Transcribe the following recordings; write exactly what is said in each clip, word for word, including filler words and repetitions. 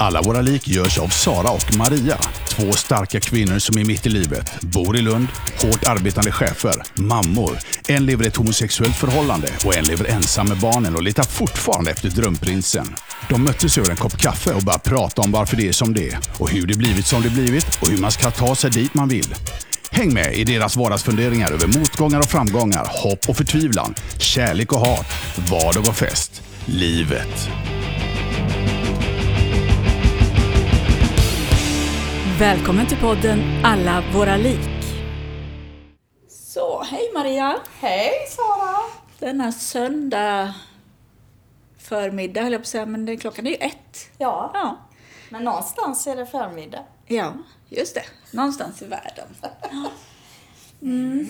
Alla våra lik görs av Sara och Maria. Två starka kvinnor som är mitt i livet, bor i Lund, hårt arbetande chefer, mammor. En lever i ett homosexuellt förhållande och en lever ensam med barnen och letar fortfarande efter drömprinsen. De möttes över en kopp kaffe och började prata om varför det är som det är och hur det blivit som det blivit och hur man ska ta sig dit man vill. Häng med i deras vardagsfunderingar över motgångar och framgångar, hopp och förtvivlan, kärlek och hat, vardag och fest, livet. Välkommen till podden Alla Våra Lik. Så, hej Maria. Hej Sara. Denna söndag förmiddag, höll jag på att säga, men klockan är ju ett. Ja. ja, men någonstans är det förmiddag. Ja, just det. Någonstans i världen. Mm.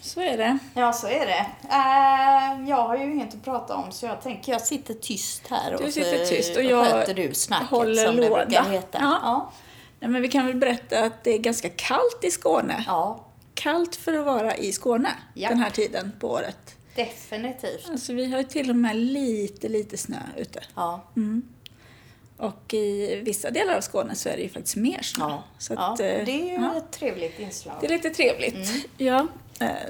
Så är det. Ja, så är det. Uh, jag har ju inget att prata om, så jag tänker jag sitter tyst här. Och du sitter tyst och jag sköter du snacket, håller som låda. Det brukar heta. Ja. Ja. Nej, men vi kan väl berätta att det är ganska kallt i Skåne. Ja. Kallt för att vara i Skåne ja. Den här tiden på året. Definitivt. Alltså, vi har ju till och med lite, lite snö ute. Ja. Mm. Och i vissa delar av Skåne så är det ju faktiskt mer snö. Ja. Så att, ja, det är ju ja. ett trevligt inslag. Det är lite trevligt, mm. ja.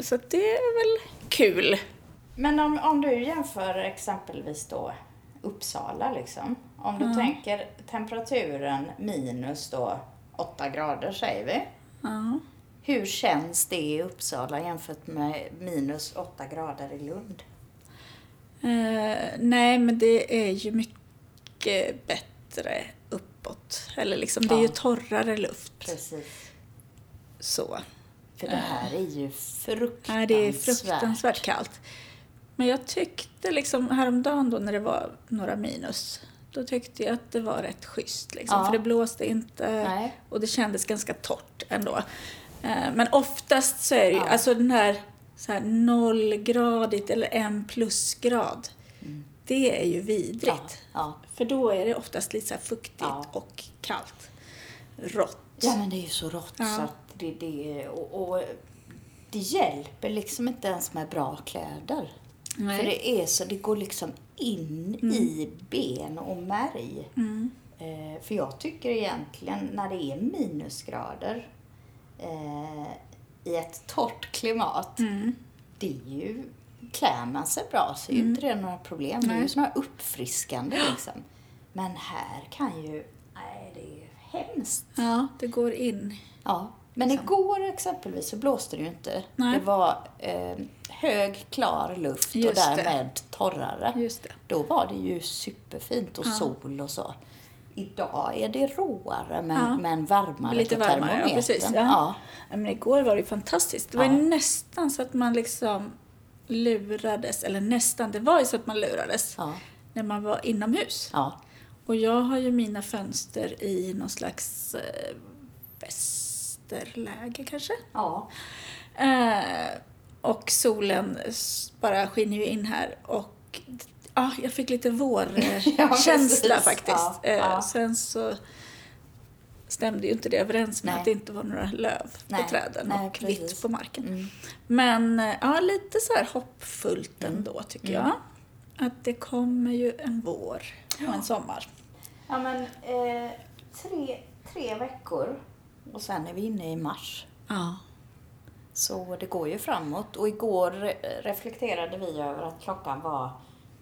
Så att det är väl kul. Men om, om du jämför exempelvis då Uppsala liksom. Om du mm. tänker temperaturen minus då åtta grader säger vi. Mm. Hur känns det i Uppsala jämfört med minus åtta grader i Lund? Uh, nej men det är ju mycket bättre uppåt. Eller liksom ja. det är ju torrare luft. Precis. Så. För det här är ju fruktansvärt. Ja, det är fruktansvärt kallt. Men jag tyckte liksom häromdagen då när det var några minus, då tyckte jag att det var rätt schysst liksom. Ja. För det blåste inte. Nej. Och det kändes ganska torrt ändå. Men oftast så är det ju, ja. alltså den här, så här nollgradigt eller en plusgrad, mm. det är ju vidrigt. Ja. Ja. För då är det oftast lite så här fuktigt ja. och kallt. Rått. Ja men det är ju så rått ja. så att det, det, och, och det hjälper liksom inte ens med bra kläder. Nej. För det är så, det går liksom in mm. i ben och märg. Mm. Eh, för jag tycker egentligen när det är minusgrader eh, i ett torrt klimat, mm. det är ju, klär man sig bra så är mm. ju inte det några problem. Nej. Det är ju sådana uppfriskande liksom. Men här kan ju, nej det är hemskt. Ja, det går in. Ja. Men igår exempelvis så blåste det ju inte. Nej. Det var eh, hög, klar luft just och därmed det. torrare. Just det. Då var det ju superfint och ja. sol och så. Idag är det råare men, ja. men varmare. Lite varmare, ja, precis. Ja. Ja. Ja, men igår var det ju fantastiskt. Det var ja. ju nästan så att man liksom lurades, eller nästan, det var ju så att man lurades ja. när man var inomhus. Ja. Och jag har ju mina fönster i någon slags eh, väst. Läge kanske. Ja. Eh, och solen bara skiner ju in här och ja, jag fick lite vårkänsla ja, faktiskt. Ja, eh, ja. Sen så stämde ju inte det överens med Nej. att det inte var några löv Nej. på träden Nej, och precis. vitt på marken. Mm. Men ja, lite så här hoppfullt ändå mm. tycker jag. Mm. Att det kommer ju en vår ja. och en sommar. Ja men eh, tre, tre veckor. Och sen är vi inne i mars. Ja. Så det går ju framåt. Och igår reflekterade vi över att klockan var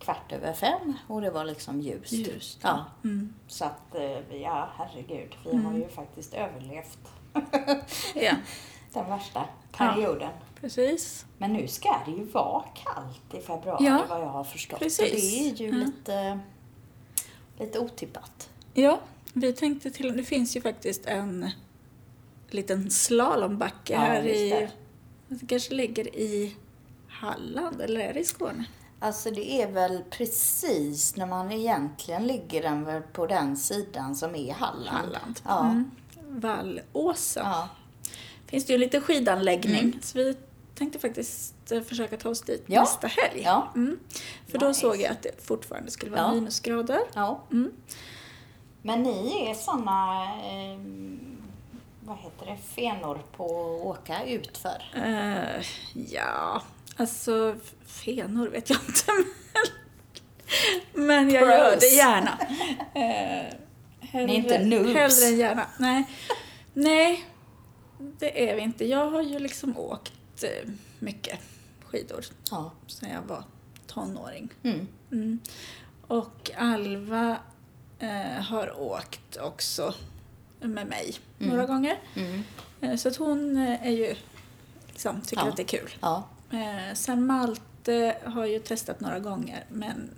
kvart över fem. Och det var liksom ljust. ljust ja. Ja. Mm. Så att, ja herregud. Vi mm. har ju faktiskt överlevt. ja. Den värsta perioden. Ja, precis. Men nu ska det ju vara kallt i februari. Ja. Vad jag har förstått. Precis. Det är ju ja. lite, lite otippat. Ja, vi tänkte till. Det finns ju faktiskt en liten slalombacke ja, här i, det kanske ligger i Halland eller är det i Skåne? Alltså det är väl precis när man egentligen ligger den väl på den sidan som är Halland. Halland. Ja. Mm. Vallåsa. Ja. Finns det ju lite skidanläggning mm. så vi tänkte faktiskt försöka ta oss dit ja. nästa helg. Ja. Mm. För nice. Då såg jag att det fortfarande skulle vara ja. minusgrader. Ja. Mm. Men ni är såna eh, vad heter det? Fenor på att åka utför? Uh, ja, alltså fenor vet jag inte. Men, men jag gör det gärna. Uh, Hellre, ni är inte noobs. Hellre än gärna. Nej. Nej, det är vi inte. Jag har ju liksom åkt mycket skidor ja. Sen jag var tonåring. Mm. Mm. Och Alva eh, har åkt också med mig mm. några gånger. Mm. Eh, så att hon är ju liksom, tycker ja. Att det är kul. Ja. Eh, sen Malte har ju testat några gånger, men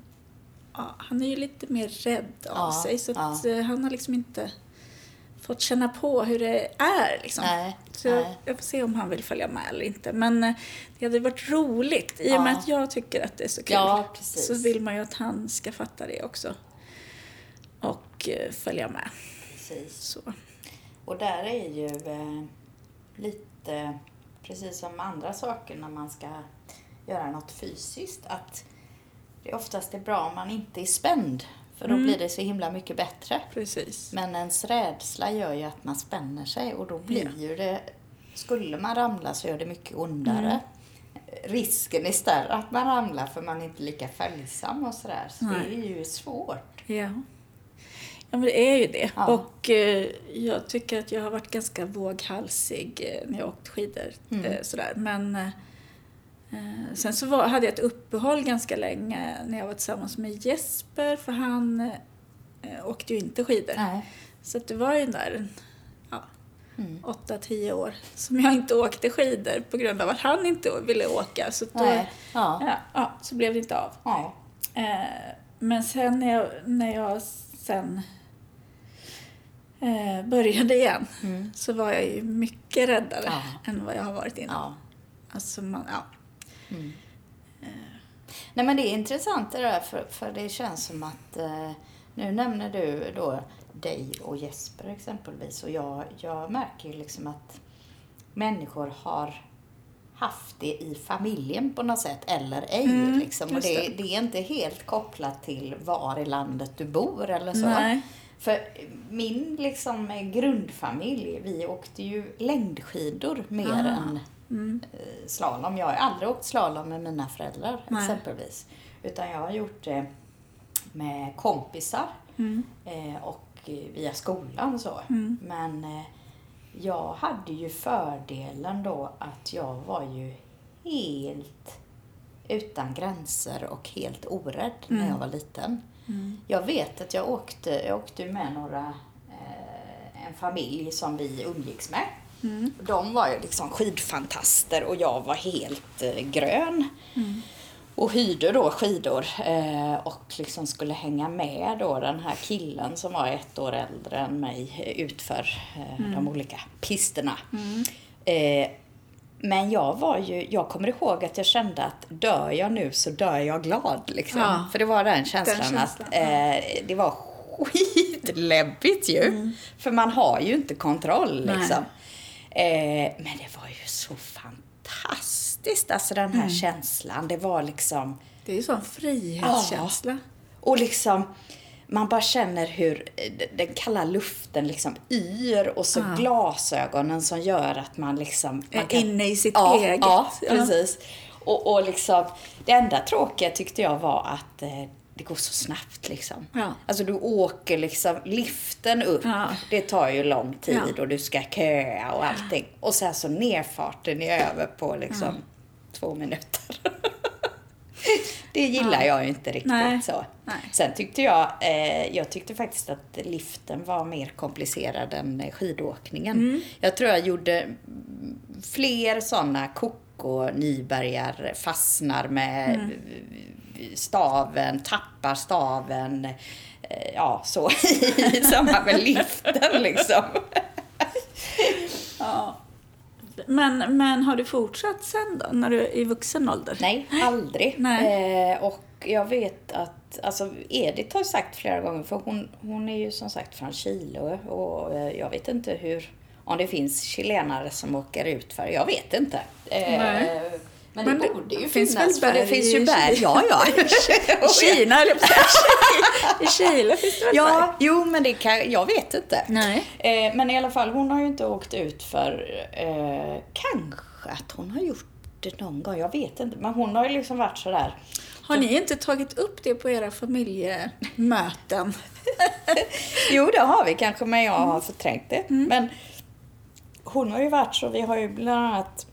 ja, han är ju lite mer rädd av ja. sig. Så att, ja. han har liksom inte fått känna på hur det är. Liksom. Nej. Så nej. Jag får se om han vill följa med eller inte. Men det hade varit roligt. I och med ja. Att jag tycker att det är så kul. Ja, precis. Så vill man ju att han ska fatta det också. Och följa med. Precis. Så. Och där är ju eh, lite precis som andra saker när man ska göra något fysiskt. Att det oftast är bra om man inte är spänd. För då mm. blir det så himla mycket bättre. Precis. Men ens rädsla gör ju att man spänner sig. Och då blir ja. Ju det... Skulle man ramla så gör det mycket ondare. Mm. Risken är större att man ramlar. För man är inte lika följsam och sådär. Så nej. Det är ju svårt. Ja. Ja, men det är ju det. Ja. Och eh, jag tycker att jag har varit ganska våghalsig eh, när jag åkt skidor. Mm. Eh, sådär. Men... Eh, sen så var, hade jag ett uppehåll ganska länge när jag var tillsammans med Jesper. För han eh, åkte ju inte skidor. Nej. Så att det var ju där ja, mm. åtta till tio år som jag inte åkte skidor. På grund av att han inte ville åka. Så, då, ja. Ja, ja, så blev det inte av. Ja. Eh, men sen när jag, när jag sen eh, började igen. Mm. Så var jag ju mycket räddare ja. Än vad jag har varit innan. Ja. Alltså man, ja. Mm. Uh. Nej, men det är intressant det där för, för det känns som att eh, nu nämner du då dig och Jesper exempelvis och jag, jag märker ju liksom att människor har haft det i familjen på något sätt eller ej mm, liksom. Och det, det. det är inte helt kopplat till var i landet du bor eller så. Nej. För min liksom grundfamilj, vi åkte ju längdskidor mer ah. än Mm. slalom. Jag har aldrig åkt slalom med mina föräldrar nej. Exempelvis. Utan jag har gjort det med kompisar mm. och via skolan så. Mm. Men jag hade ju fördelen då att jag var ju helt utan gränser och helt orädd mm. när jag var liten. Mm. Jag vet att jag åkte, jag åkte med några en familj som vi umgicks med. Mm. De var ju liksom skidfantaster och jag var helt eh, grön mm. och hyrde då skidor eh, och liksom skulle hänga med då den här killen som var ett år äldre än mig utför eh, mm. de olika pisterna. Mm. Eh, men jag var ju, jag kommer ihåg att jag kände att dör jag nu så dör jag glad liksom. Ja. För det var den känslan, den känslan att eh, det var skitläbbigt ju mm. för man har ju inte kontroll liksom. Nej. Eh, men det var ju så fantastiskt, alltså den här mm. känslan, det var liksom... Det är ju sån frihetskänsla. Ja, och liksom, man bara känner hur den kalla luften liksom yr och så ah. glasögonen som gör att man liksom... Man kan, inne i sitt ja, eget. Ja, precis. Ja. Och, och liksom, det enda tråkiga tyckte jag var att... Eh, det går så snabbt liksom. Ja. Alltså du åker liksom liften upp. Ja. Det tar ju lång tid ja. Och du ska köa och allting. Och sen så nerfarten är över på liksom ja. två minuter. Det gillar ja. jag ju inte riktigt. Nej. Så. Nej. Sen tyckte jag, eh, jag tyckte faktiskt att liften var mer komplicerad än skidåkningen. Mm. Jag tror jag gjorde fler sådana koko, nybergar, fastnar med... Mm. staven, tappar staven ja, så i samband med liften liksom. Ja. Men, men har du fortsatt sen då, när du är i vuxen ålder? Nej, aldrig. Nej. Eh, och jag vet att, alltså Edith har sagt flera gånger, för hon, hon är ju som sagt från Chile och jag vet inte hur, om det finns chilenare som åker ut för, jag vet inte. Eh, Nej. Men, men det borde ju finnas, finns för det finns ju berg. Ja, ja. I Kina, eller i Chile finns det väl ja, berg? Jo, men det kan, jag vet inte. Nej. Eh, men i alla fall, hon har ju inte åkt ut för... Eh, kanske att hon har gjort det någon gång, jag vet inte. Men hon har ju liksom varit så där... Har ni inte tagit upp det på era familjemöten? Jo, det har vi kanske, men jag har förträngt det. Mm. Men hon har ju varit så, vi har ju bland annat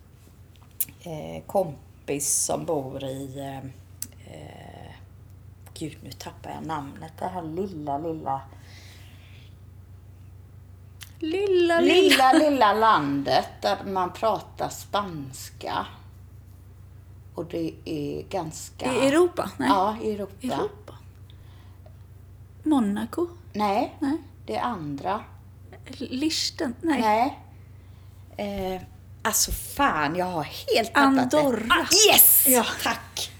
eh, kompis som bor i, eh, gud nu tappar jag namnet, det här lilla, lilla, lilla, lilla, lilla, lilla landet där man pratar spanska. Och det är ganska... I Europa? Nej. Ja, i Europa. Europa. Monaco? Nej, nej, det är andra. Lichten? Nej. nej. Eh, alltså fan, jag har helt tappat Andorra. Det. Andorra. Ah, yes! Ja. Tack!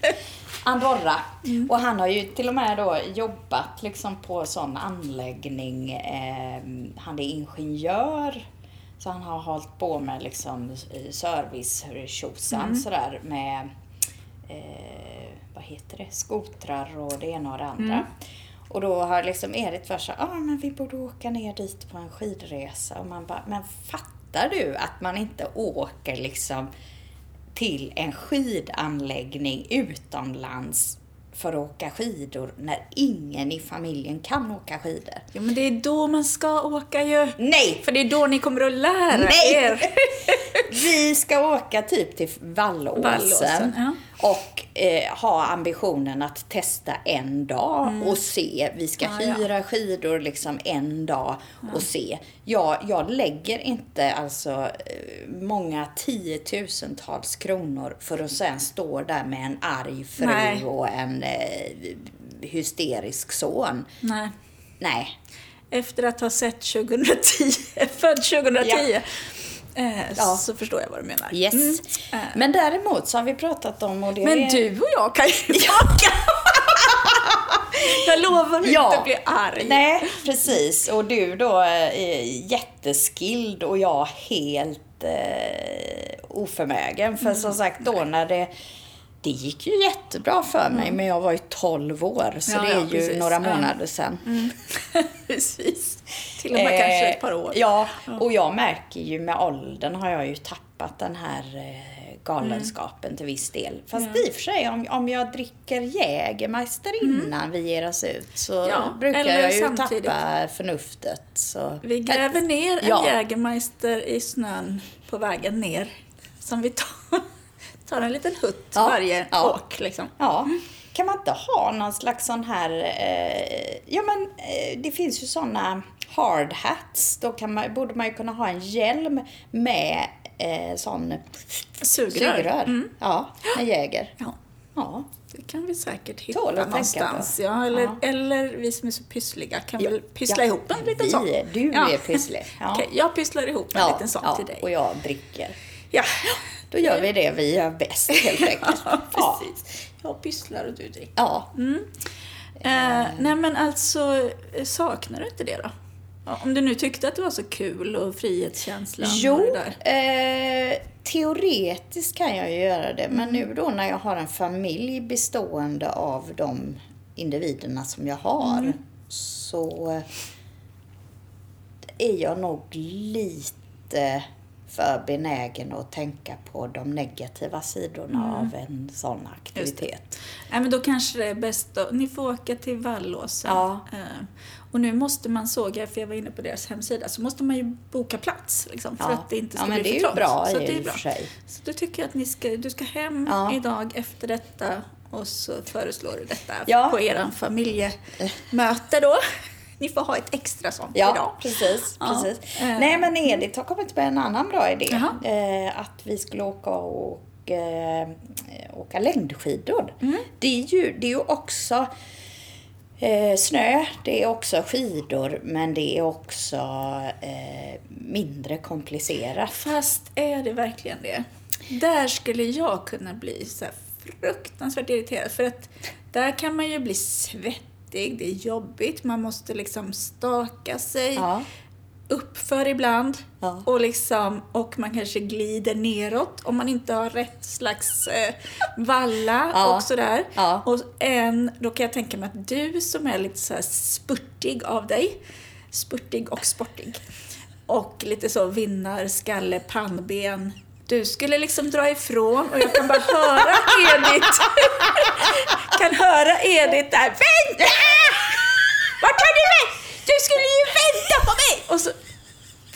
Andorra. Mm. Och han har ju till och med då jobbat liksom på sån anläggning. Eh, han är ingenjör. Så han har hållit på med liksom service-tjosan mm. sådär med, eh, vad heter det, skotrar och det ena och det andra. Mm. Och då har liksom Edith varit så, ja ah, men vi borde åka ner dit på en skidresa. Och man bara, men fattar du att man inte åker liksom till en skidanläggning utomlands för att åka skidor när ingen i familjen kan åka skidor. Ja, men det är då man ska åka ju. Nej! För det är då ni kommer att lära Nej. er. Vi ska åka typ till Vallåsen. Vallåsen ja. Och eh, ha ambitionen att testa en dag mm. och se. Vi ska ja, hyra ja. skidor liksom en dag ja. och se. Jag, jag lägger inte alltså många tiotusentals kronor för att sen stå där med en arg fru Nej. och en eh, hysterisk son. Nej. Nej. Efter att ha sett tjugohundratio, född tjugohundratio. Ja. Eh, ja. Så förstår jag vad du menar. Yes. Mm. Eh. Men däremot så har vi pratat om... Och det men är... du och jag kan ju åka. Jag lovar inte ja. att bli arg. Nej, precis. Och du då är jätteskild och jag helt eh, oförmögen. För mm. som sagt då när det... Det gick ju jättebra för mig, mm. men jag var ju tolv år, så ja, det är ja, ju precis. några månader sedan. Mm. Precis, till och med eh, kanske ett par år. Ja, och jag märker ju med åldern har jag ju tappat den här eh, galenskapen mm. till viss del. Fast ja. i och för sig, om, om jag dricker Jägermeister innan mm. vi ger oss ut så ja, brukar jag ju samtidigt. tappa förnuftet. Så. Vi gräver ner en ja. Jägermeister i snön på vägen ner som vi tar. Har en liten hutt ja, varje ja. åk liksom. Ja. Kan man inte ha någon slags sån här eh, ja men eh, det finns ju såna hard hats, då kan man, borde man ju kunna ha en hjälm med eh, sån sugrör. sugrör. Mm. Ja, en Jäger. Ja. Ja. Det kan vi säkert hitta någonstans. Ja, eller, ja. eller vi som är så pyssliga kan ja. väl pyssla ja. ihop en liten sån. Du ja. är pysslig. Ja. Okej, jag pysslar ihop en ja. liten sån ja. till dig. Och jag dricker. Ja, då gör vi det vi gör bäst helt enkelt. Ja, precis. Ja. Jag pysslar och du dricker. Ja. Mm. Eh, nej men alltså, saknar du inte det då? Om du nu tyckte att det var så kul och frihetskänslan. Jo, och det där. Eh, teoretiskt kan jag ju göra det. Men nu då när jag har en familj bestående av de individerna som jag har. Mm. Så är jag nog lite... för benägen att tänka på de negativa sidorna mm. av en sån aktivitet. Ja, men då kanske det är bäst att ni får åka till Vallåsen. Ja. Och nu måste man såga, för jag var inne på deras hemsida, så måste man ju boka plats liksom, för ja. att det inte ska ja, bli för trångt. Så det är bra. Så då tycker jag att ni ska, du ska hem ja. idag efter detta och så föreslår du detta ja. på er familjemöte då. Ni får ha ett extra sånt ja, idag. Precis, ja, precis. Eh. Nej, men Edith har kommit med en annan bra idé. Eh, att vi skulle åka och eh, åka längdskidor. Mm. Det är ju, det är ju också eh, snö, det är också skidor, men det är också eh, mindre komplicerat. Fast är det verkligen det? Där skulle jag kunna bli så här fruktansvärt irriterad. För att där kan man ju bli svettig. Det är jobbigt. Man måste liksom staka sig ja. uppför ibland. Ja. Och, liksom, och man kanske glider neråt om man inte har rätt slags eh, valla ja. och sådär. Ja. Och en, då kan jag tänka mig att du som är lite så här spurtig av dig. Spurtig och sportig. Och lite så vinnar, skalle, pannben. du skulle liksom dra ifrån och jag kan bara höra Edith. Kan höra Edith där. Vänta! Vart tar du mig? Du skulle ju vänta på mig! Och så,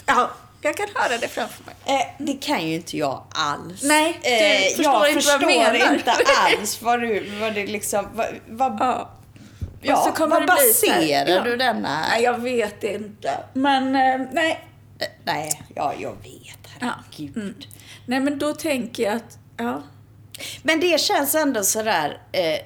ja, jag kan höra det framför mig. Eh, det kan ju inte jag alls. Nej, du eh, förstår jag inte förstår vad jag menar. inte alls vad du, vad det liksom, vad... vad ja. Ja, så kommer vad baserar ja. du denna? Nej, jag vet inte. Men, eh, nej. Eh, nej, ja, jag vet. Herregud. Ja. Mm. Nej, men då tänker jag att, ja. Men det känns ändå sådär, eh,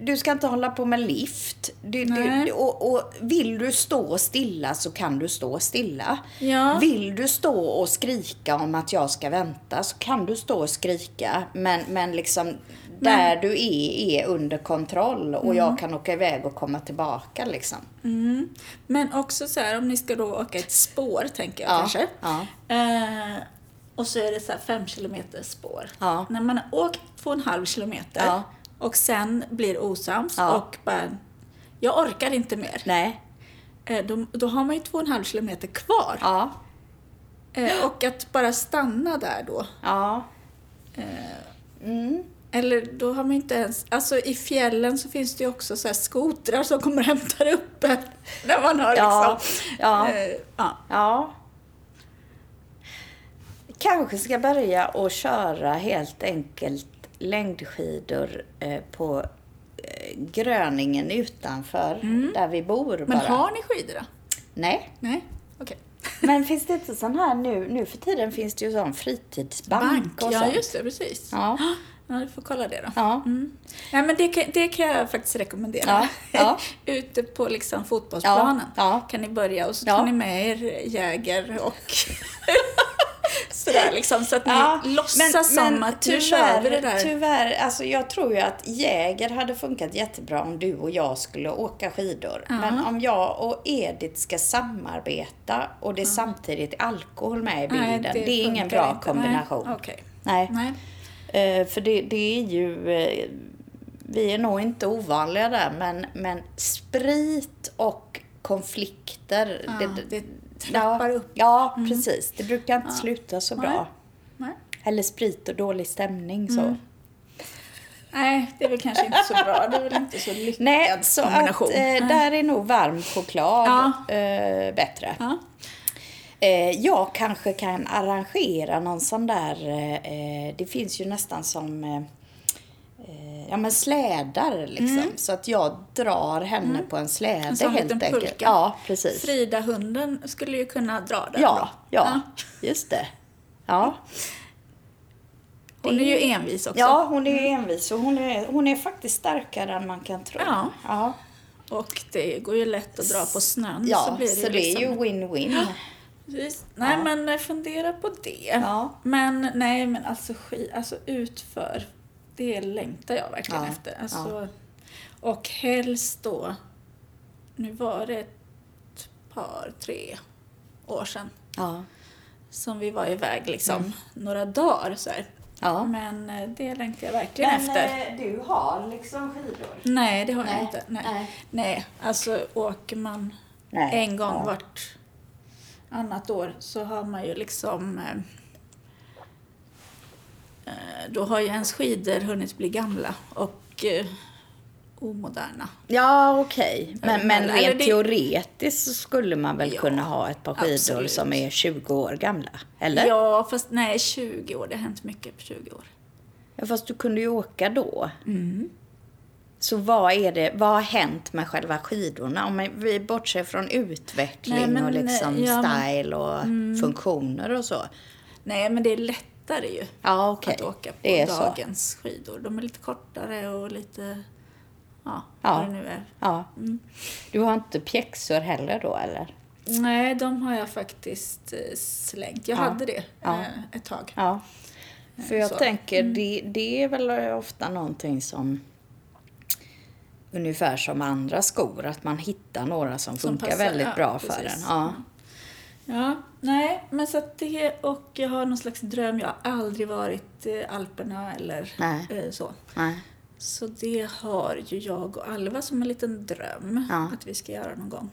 du ska inte hålla på med lift. Du, du, och, och vill du stå stilla så kan du stå stilla. Ja. Vill du stå och skrika om att jag ska vänta så kan du stå och skrika. Men, men liksom... Där du är, är under kontroll och mm. jag kan åka iväg och komma tillbaka liksom. Mm. Men också så här, om ni ska då åka ett spår tänker jag ja, kanske. Ja. Eh, och så är det så här fem kilometer spår. Ja. När man har åkt två och en halv kilometer ja. och sen blir osams ja. och bara, jag orkar inte mer. Nej. Eh, då, då har man ju två och en halv kilometer kvar. Ja. Eh, och att bara stanna där då. Ja. Eh, mm. Eller då har man inte ens... Alltså i fjällen så finns det ju också så här skotrar som kommer och hämtar upp en. När man har ja, liksom... Ja, eh, ja. ja. Kanske ska börja och köra helt enkelt längdskidor eh, på eh, Gröningen utanför mm. där vi bor bara. Men har ni skidor då? Nej. Nej, okej. Okay. Men finns det inte sån här nu? Nu för tiden finns det ju sån fritidsbank Bank, och ja, sånt. Ja, just det, precis. Ja. Ja, du får kolla det då. Ja. Mm. Ja, men det kan, det kan jag faktiskt rekommendera. Ja. Ja. Ute på liksom fotbollsplanen ja. Ja. Kan ni börja och så ja. tar ni med er jäger och sådär liksom. Så att ni ja. låtsas men, som men att tyvärr, du det där. Tyvärr, alltså jag tror ju att jäger hade funkat jättebra om du och jag skulle åka skidor. Ja. Men om jag och Edith ska samarbeta och det är ja. samtidigt alkohol med i bilden. Nej, det, det är ingen bra inte. kombination. Nej. Okay. Nej. Nej. För det, det är ju, vi är nog inte ovanliga där, men, men sprit och konflikter. Ja, det, det trappar ja, upp. Ja, mm. precis. Det brukar inte ja. sluta så bra. Nej. Nej. Eller sprit och dålig stämning så. Mm. Nej, det är väl kanske inte så bra. Det är väl inte så lyckad Nej, så kombination. Att, eh, Nej. Där är nog varm choklad ja. eh, bättre. Ja. Jag kanske kan arrangera någon sån där, det finns ju nästan som ja, men slädar liksom. Mm. Så att jag drar henne mm. på en släde en helt enkelt. Pulka. Ja, precis. Frida hunden skulle ju kunna dra den. Ja, ja, ja, just det. Ja. Hon är ju envis också. Ja, hon är ju envis och hon är, hon är faktiskt starkare än man kan tro. Ja, ja. Och det går ju lätt att dra på snön. Ja, så, blir det, så liksom... det är ju win-win. Precis. Nej ja. men fundera på det ja. Men nej men alltså, ski, alltså utför det längtar jag verkligen ja. efter alltså, ja. Och helst då nu var det ett par tre år sedan ja. som vi var iväg liksom mm. några dagar så här. Ja. Men det längtar jag verkligen men, efter. Men du har liksom skidor? Nej det har nej. jag inte nej. Nej. nej alltså åker man nej. en gång ja. vart annat år så har man ju liksom eh, då har ju ens skidor hunnit bli gamla och eh, omoderna. Ja, okej. Okay. Men, men rent det... teoretiskt så skulle man väl ja, kunna ha ett par skidor absolut. som är tjugo år gamla, eller? Ja, fast nej, tjugo år. Det har hänt mycket på tjugo år. Ja, fast du kunde ju åka då. Mm. Så vad, är det, vad har hänt med själva skidorna? Om vi bortser från utveckling nej, men, och liksom ja, style och mm. funktioner och så. Nej, men det är lättare ju ja, okay. att åka på dagens så. skidor. De är lite kortare och lite... Ja, ja. Vad det nu är. Ja. Mm. Du har inte pjäxor heller då, eller? Nej, de har jag faktiskt slängt. Jag ja. hade det ja. ett tag. Ja. För jag så. tänker, mm. det, det är väl ofta någonting som... Ungefär som andra skor. Att man hittar några som, som funkar passar, väldigt ja, bra precis. för en. Ja. ja, nej. Men så att det, och jag har någon slags dröm. Jag har aldrig varit i Alperna eller nej. så. Nej. Så det har ju jag och Alva som en liten dröm. Ja. Att vi ska göra någon gång.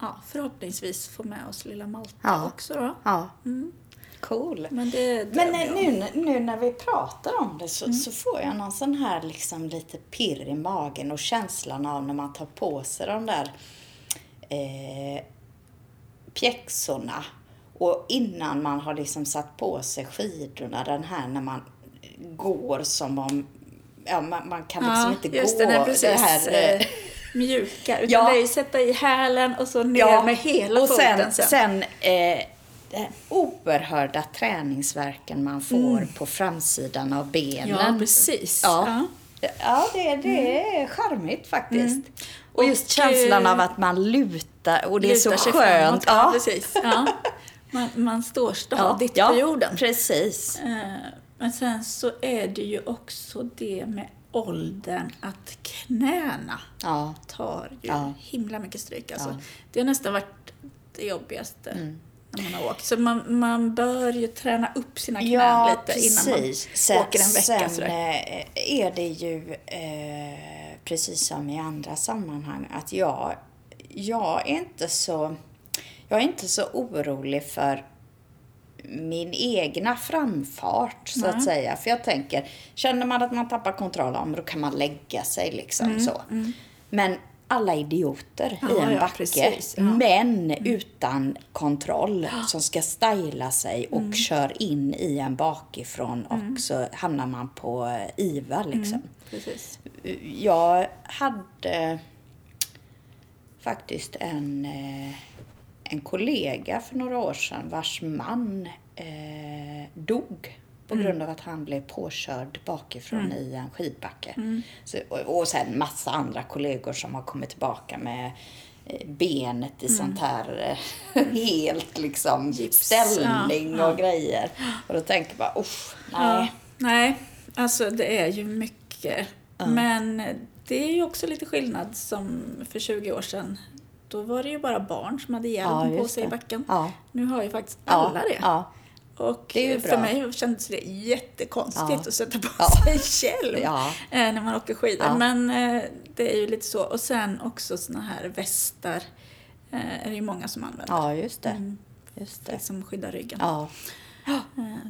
Ja, förhoppningsvis få med oss lilla Malte ja. också då. Ja. Mm. Cool. Men, det, det Men nu, nu när vi pratar om det så, mm. så får jag någon sån här liksom lite pirr i magen och känslan av när man tar på sig de där eh, pjäxorna. Och innan man har liksom satt på sig skidorna, den här när man går som om, ja man, man kan liksom ja, inte just gå det, precis, det här... Eh, mjuka, utan ja. det är ju sätta i hälen och så ner ja. med hela och foten. Och sen, sen eh, den oerhörda träningsverken man får mm. på framsidan av benen. Ja, precis. Ja, ja. ja det, det är mm. charmigt faktiskt. Mm. Och just och, känslan av att man lutar och det lutar är så skönt. Ja. Ja, precis. Ja. Man, man står stadigt ja. på jorden. Precis. Men sen så är det ju också det med åldern att knäna ja. tar ju ja. himla mycket stryk. Alltså, ja. Det har nästan varit det jobbigaste mm. när man har åkt. Så man, man bör ju träna upp sina knän ja, lite precis. innan man sen, åker en vecka. Sen sådär. Är det ju eh, precis som i andra sammanhang att jag, jag är inte så jag är inte så orolig för min egna framfart så mm. att säga. För jag tänker, känner man att man tappar kontroll, då kan man lägga sig liksom mm, så. Mm. Men alla idioter ja, i en ja, backe, precis, ja. män mm. utan kontroll som ska styla sig och mm. kör in i en bakifrån och mm. så hamnar man på I V A liksom. Mm, precis. Jag hade faktiskt en... en kollega för några år sedan vars man eh, dog på mm. grund av att han blev påkörd bakifrån mm. i en skidbacke. Mm. Så, och, och sen massa andra kollegor som har kommit tillbaka med eh, benet i mm. sånt här eh, helt liksom Gips. ställning ja, och ja. grejer. Och då tänker jag bara, usch, nej. Ja, nej, alltså det är ju mycket. Mm. Men det är ju också lite skillnad som för tjugo år sedan. Då var det ju bara barn som hade hjälm ja, på sig i backen. Ja. Nu har ju faktiskt alla ja, det. Ja. Och det för bra. mig kändes det jättekonstigt ja. att sätta på ja. sig hjälm ja. när man åker skidor. Ja. Men det är ju lite så. Och sen också såna här västar är det ju många som använder. Ja, just det. Just det. Som skyddar ryggen. Ja.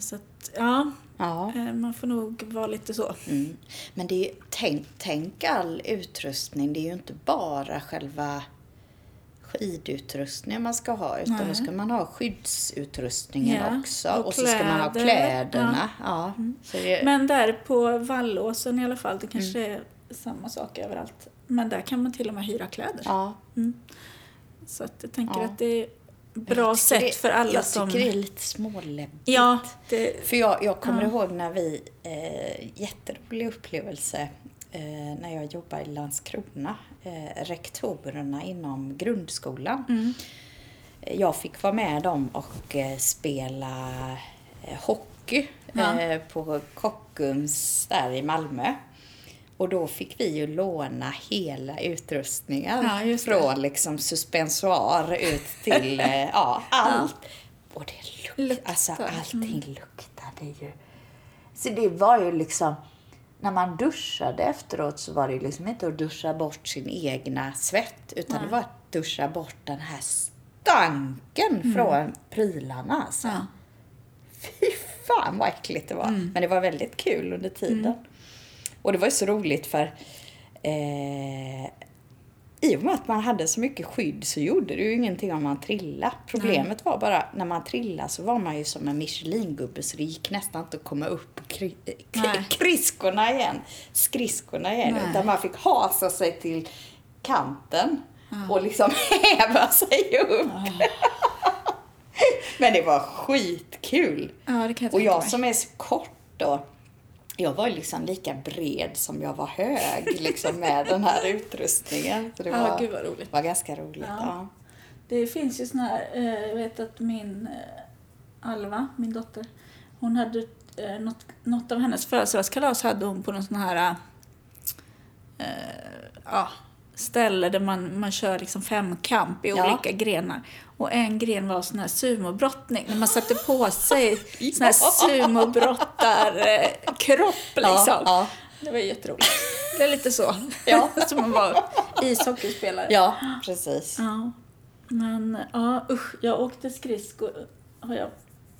Så att, ja, ja, man får nog vara lite så. Mm. Men det är, tänk, tänk all utrustning. Det är ju inte bara själva... skidutrustning man ska ha, utan Nej. då ska man ha skyddsutrustningen ja. också och, och så ska man ha kläderna. Ja. Ja. Mm. Så det... Men där på Vallåsen i alla fall, det kanske mm. är samma sak överallt, men där kan man till och med hyra kläder. Ja. Mm. Så att jag tänker ja. att det är bra sätt det, för alla jag som... Jag tycker det är lite smålämpigt. Ja, det... För jag, jag kommer ja. ihåg när vi, eh, jätterolig upplevelse... Eh, när jag jobbade i Landskrona, eh, rektorerna inom grundskolan. Mm. Jag fick vara med dem och eh, spela eh, hockey ja. eh, på Kockums där i Malmö. Och då fick vi ju låna hela utrustningen ja, från liksom suspensoar ut till eh, ja, allt. Och det luk- luktar. Alltså, allting mm. luktade ju. Så det var ju liksom... När man duschade efteråt så var det liksom inte att duscha bort sin egna svett. Utan Nej. det var att duscha bort den här stanken mm. från prylarna. Alltså. Ja. Fy fan vad äckligt det var. Mm. Men det var väldigt kul under tiden. Mm. Och det var ju så roligt för... Eh, I och med att man hade så mycket skydd så gjorde det ju ingenting om man trillade. Problemet Nej. var bara när man trillade så var man ju som en Michelin-gubbe så det gick nästan inte att komma upp på kri- k- skridskorna igen. Skridskorna igen. Nej. Utan man fick hasa sig till kanten ah. och liksom häva sig upp. Ah. Men det var skitkul. Ah, det kan jag och jag som är så kort då. Jag var liksom lika bred som jag var hög liksom, med den här utrustningen. Så det var, ah, gud vad roligt. Var ganska roligt. Ja. Ja. Det finns ju såna här, jag vet att min Alva, min dotter, hon hade något, något av hennes födelsedagskalas hade hon på någon sån här äh, ja, ställe där man, man kör liksom femkamp i ja. olika grenar. Och en gren var sån här sumobrottning. När man satte på sig sån här sumobrottarkropp liksom. Ja, ja. Det var jätteroligt. Det är lite så. Ja. Som man var ishockeyspelare. Ja, precis. Ja. Men ja, usch. Jag åkte skridskor. Har jag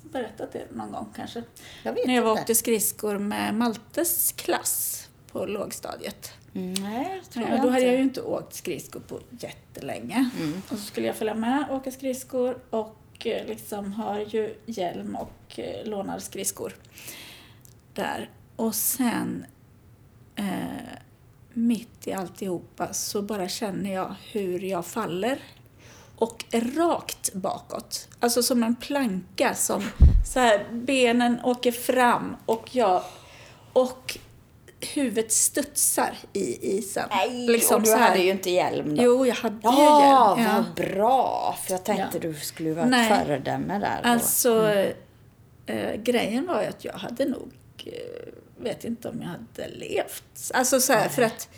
berättat det någon gång kanske. Jag vet När jag var åkte skridskor med Maltes klass på lågstadiet. Mm, nej, tror jag ja, då hade jag ju inte åkt skridskor på jättelänge. Mm. Och så skulle jag följa med och åka skridskor och liksom har ju hjälm och lånar skridskor där. Och sen eh, mitt i alltihopa så bara känner jag hur jag faller. Och rakt bakåt. Alltså som en planka som så här, benen åker fram och jag och huvudet studsar i isen. Nej, liksom och du så här. Hade ju inte hjälm då. Jo, jag hade ja, ju hjälm. Ja, vad bra. För jag tänkte ja. Du skulle vara ett föredöme där. Då. Alltså, mm. eh, grejen var ju att jag hade nog, eh, vet inte om jag hade levt. Alltså så här, för att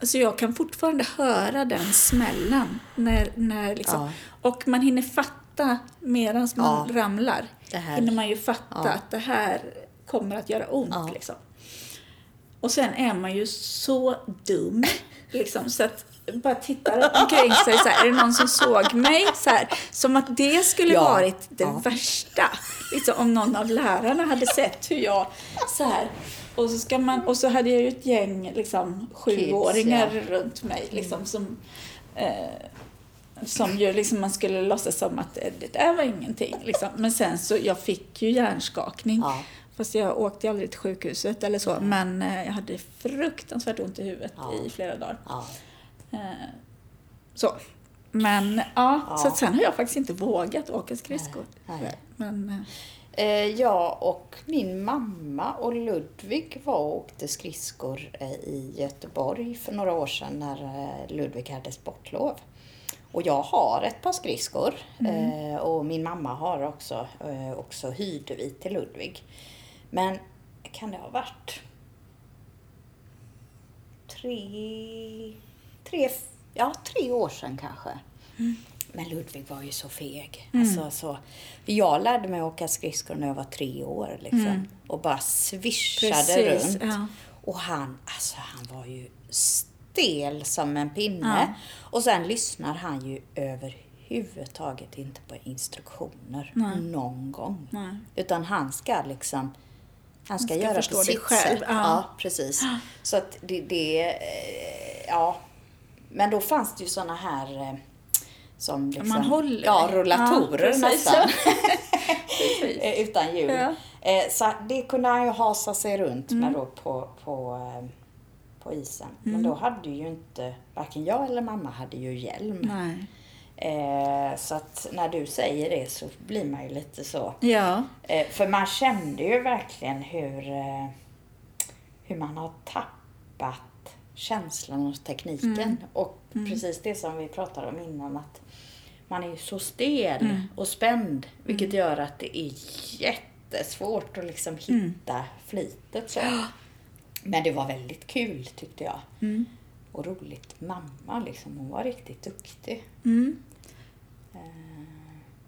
alltså jag kan fortfarande höra den smällan när, när liksom, ja. Och man hinner fatta medan man ja. ramlar. Det här. Hinner man ju fatta ja. Att det här kommer att göra ont ja. Liksom. Och sen är man ju så dum liksom, så att bara tittar omkring sig så här, är det någon som såg mig så här, som att det skulle ja. Varit det ja. Värsta liksom, om någon av lärarna hade sett hur jag så här. Och så, ska man, och så hade jag ju ett gäng liksom, sjuåringar Kids, ja. Runt mig. Liksom, som eh, som ju, liksom, man skulle låtsas som att det där var ingenting. Liksom. Men sen så, jag fick ju hjärnskakning. Ja. Fast jag åkte aldrig till sjukhuset eller så. Mm. Men eh, jag hade fruktansvärt ont i huvudet ja. I flera dagar. Ja. Eh, så. Men ja, ja. Så att sen har jag faktiskt inte vågat åka skridskor. Nej. Nej. Men... Eh, jag och min mamma och Ludvig var och åkte skridskor i Göteborg för några år sedan när Ludvig hade sportlov. Och jag har ett par skridskor mm. och min mamma har också, också hyrde vi till Ludvig. Men kan det ha varit tre, tre, ja, tre år sedan kanske? Mm. Men Ludvig var ju så feg. Mm. Alltså, så, jag lärde mig att åka skridskor när jag var tre år. Liksom, mm. Och bara swishade Precis, runt. Ja. Och han, alltså, han var ju stel som en pinne. Ja. Och sen lyssnar han ju överhuvudtaget inte på instruktioner. Nej. Någon gång. Nej. Utan han ska liksom... Han ska, ska göra på sitt själv. Ja. Ja, precis. Ja. Så att det, det... Ja. Men då fanns det ju såna här... Som liksom, man håller. Ja, rullatorer ja, nästan. Utan hjul. Ja. Så det kunde han ju hasa sig runt mm. med då på, på, på isen. Mm. Men då hade ju inte, varken jag eller mamma hade ju hjälm. Nej. Så att när du säger det så blir man ju lite så. Ja. För man kände ju verkligen hur, hur man har tappat känslan och tekniken mm. och mm. precis det som vi pratade om innan, att man är ju så stel mm. och spänd, vilket mm. gör att det är jättesvårt att liksom hitta mm. flitet så. Men det var väldigt kul tyckte jag mm. och roligt. Mamma liksom, hon var riktigt duktig mm.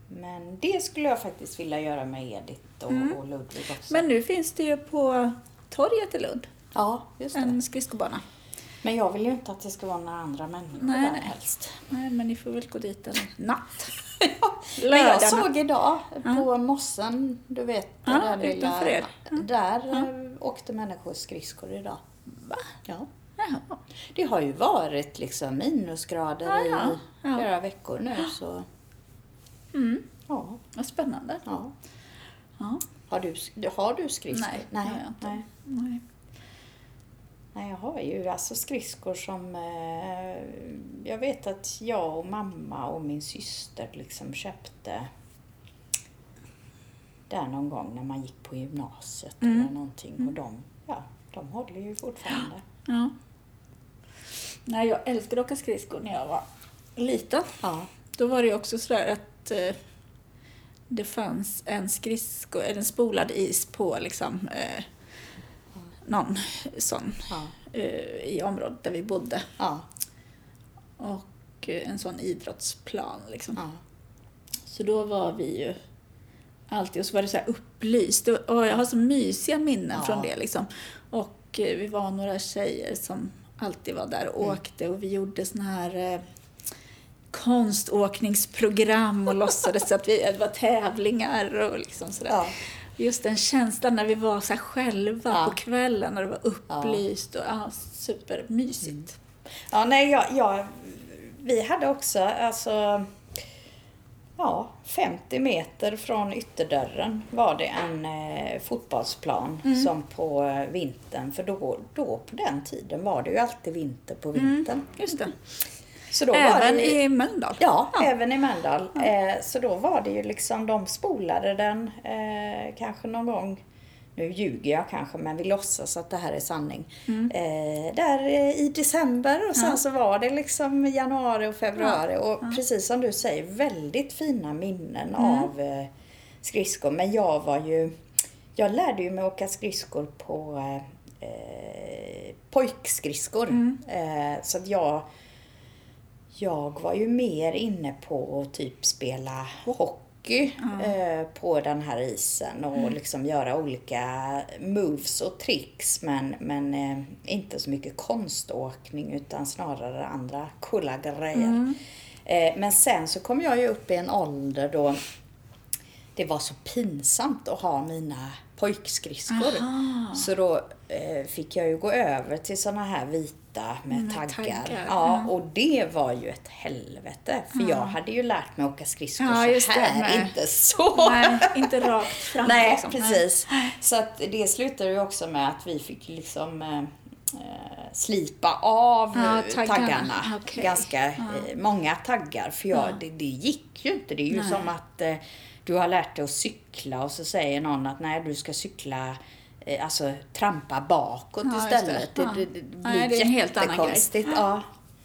men det skulle jag faktiskt vilja göra med Edith och, mm. och Ludvig också. Men nu finns det ju på torget i Lund ja, just det. En skridskobana. Men jag vill ju inte att det ska vara några andra människor nej, där nej. Helst. Nej, men ni får väl gå dit en natt. Men jag såg idag på mm. Mossen, du vet, ja, där lilla, mm. där mm. åkte människor skridskor idag. Va? Ja. Jaha. Det har ju varit liksom minusgrader Jaha. I flera ja. Veckor nu. Så. Mm. Ja. Vad spännande. Ja. Ja. Har du, har du skridskor? Nej, nej. Jag inte. Nej. nej. Nej, jag har ju alltså skridskor som, eh, jag vet att jag och mamma och min syster liksom köpte där någon gång när man gick på gymnasiet mm. eller någonting. Mm. Och de, ja, de håller ju fortfarande. Ja. Nej, jag älskade att åka skridskor när jag var liten. Ja. Då var det ju också sådär att eh, det fanns en skridsko, eller en spolad is på liksom... Eh, någon sån ja. eh, i området där vi bodde ja. Och en sån idrottsplan liksom ja. Så då var vi ju alltid, och så var det så här upplyst och jag har så mysiga minnen ja. Från det liksom, och eh, vi var några tjejer som alltid var där och mm. åkte, och vi gjorde sån här eh, konståkningsprogram och låtsades att vi, det var tävlingar och liksom sådär. Ja. Just den känslan när vi var så här själva ja. på kvällen när det var upplyst och ja, supermysigt. Mm. Ja, nej, jag, jag, vi hade också alltså ja, femtio meter från ytterdörren var det en eh, fotbollsplan mm. som på eh, vintern, för då, då på den tiden var det ju alltid vinter på vintern. Mm, just det. Så då även var det ju, i Mändal? Ja, ja, även i Mändal. Ja. Eh, så då var det ju liksom, de spolade den eh, kanske någon gång, nu ljuger jag kanske men vi låtsas att det här är sanning. Mm. Eh, där i december och sen ja. så var det liksom januari och februari ja. och ja. precis som du säger, väldigt fina minnen mm. av eh, skridskor. Men jag var ju, jag lärde ju mig åka skridskor på eh, pojkskridskor mm. eh, så att jag Jag var ju mer inne på att typ spela hockey ja. eh, på den här isen och mm. liksom göra olika moves och tricks. Men, men eh, inte så mycket konståkning utan snarare andra coola grejer. Mm. Eh, men sen så kom jag ju upp i en ålder då det var så pinsamt att ha mina pojkskridskor. Aha. Så då eh, fick jag ju gå över till såna här vita med mm, taggar. taggar. Ja, och det var ju ett helvete. För mm. jag hade ju lärt mig åka skridskor ja, så här. Nej. Inte så. Nej, inte rakt fram. Nej, liksom. Precis. Nej. Så att det slutade ju också med att vi fick liksom eh, slipa av ja, taggarna. taggarna. Okay. Ganska ja. eh, många taggar. För jag, ja. det, det gick ju inte. Det är ju nej. som att eh, du har lärt dig att cykla och så säger någon att nej, du ska cykla alltså trampa bakåt ja, istället. Det, ja. det, det blir ja, det är en helt annan grej. Ja.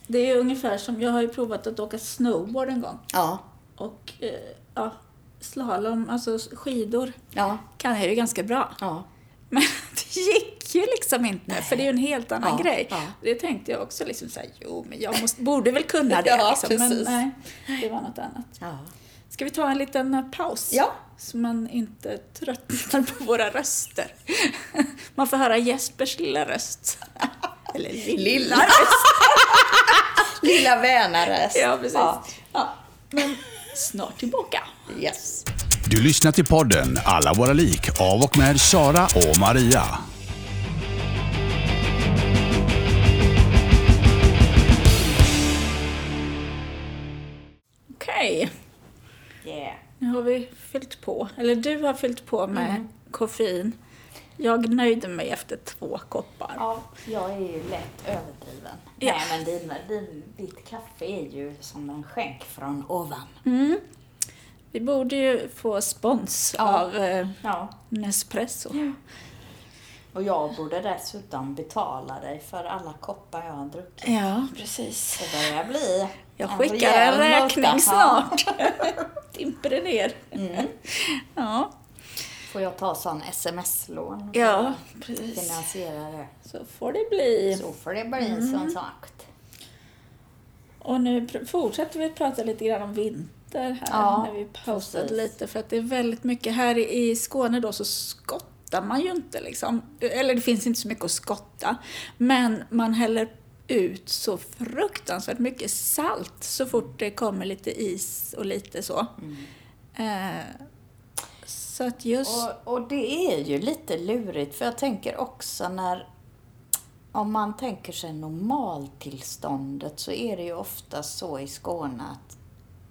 Det är ungefär som, jag har ju provat att åka snowboard en gång. Ja. Och ja, slalom, alltså skidor ja. kan jag ju ganska bra. Ja. Men det gick ju liksom inte. Nej. För det är ju en helt annan ja, grej. Ja. Det tänkte jag också liksom såhär, jo men jag måste, borde väl kunna det. Ja, liksom. Men nej, det var något annat. Ja. Ska vi ta en liten paus? Ja. Så man inte tröttnar på våra röster. Man får höra Jespers lilla röst. Eller lilla, lilla röst. Lilla vänaröst. Ja, precis. Ja. Ja. Men snart tillbaka. Yes. Du lyssnar till podden Alla Våra Lik av och med Sara och Maria. Okej. Okay. Yeah. Nu har vi fyllt på, eller du har fyllt på med mm. koffein. Jag nöjde mig efter två koppar. Ja, jag är ju lätt överdriven. Yeah. Nej, men din, din, ditt kaffe är ju som en skänk från ovan. Mm. Vi borde ju få spons ja. av eh, ja. Nespresso. Ja. Och jag borde dessutom betala dig för alla koppar jag har druckit. Ja, precis. Det börjar bli... Jag skickar en räkning nota. Snart. Dimper det ner. Mm. Ja. Får jag ta sån sms-lån? Ja, precis. Finansiera det. Så får det bli. Så får det bli, mm. som sagt. Och nu fortsätter vi prata lite grann om vinter här. Ja, när vi pausade precis. lite. För att det är väldigt mycket här i Skåne då, så skottar man ju inte liksom. Eller det finns inte så mycket att skotta. Men man häller ut så fruktansvärt mycket salt så fort det kommer lite is och lite så. Mm. Eh, så att just... och, och det är ju lite lurigt, för jag tänker också när, om man tänker sig normaltillståndet, så är det ju ofta så i Skåne att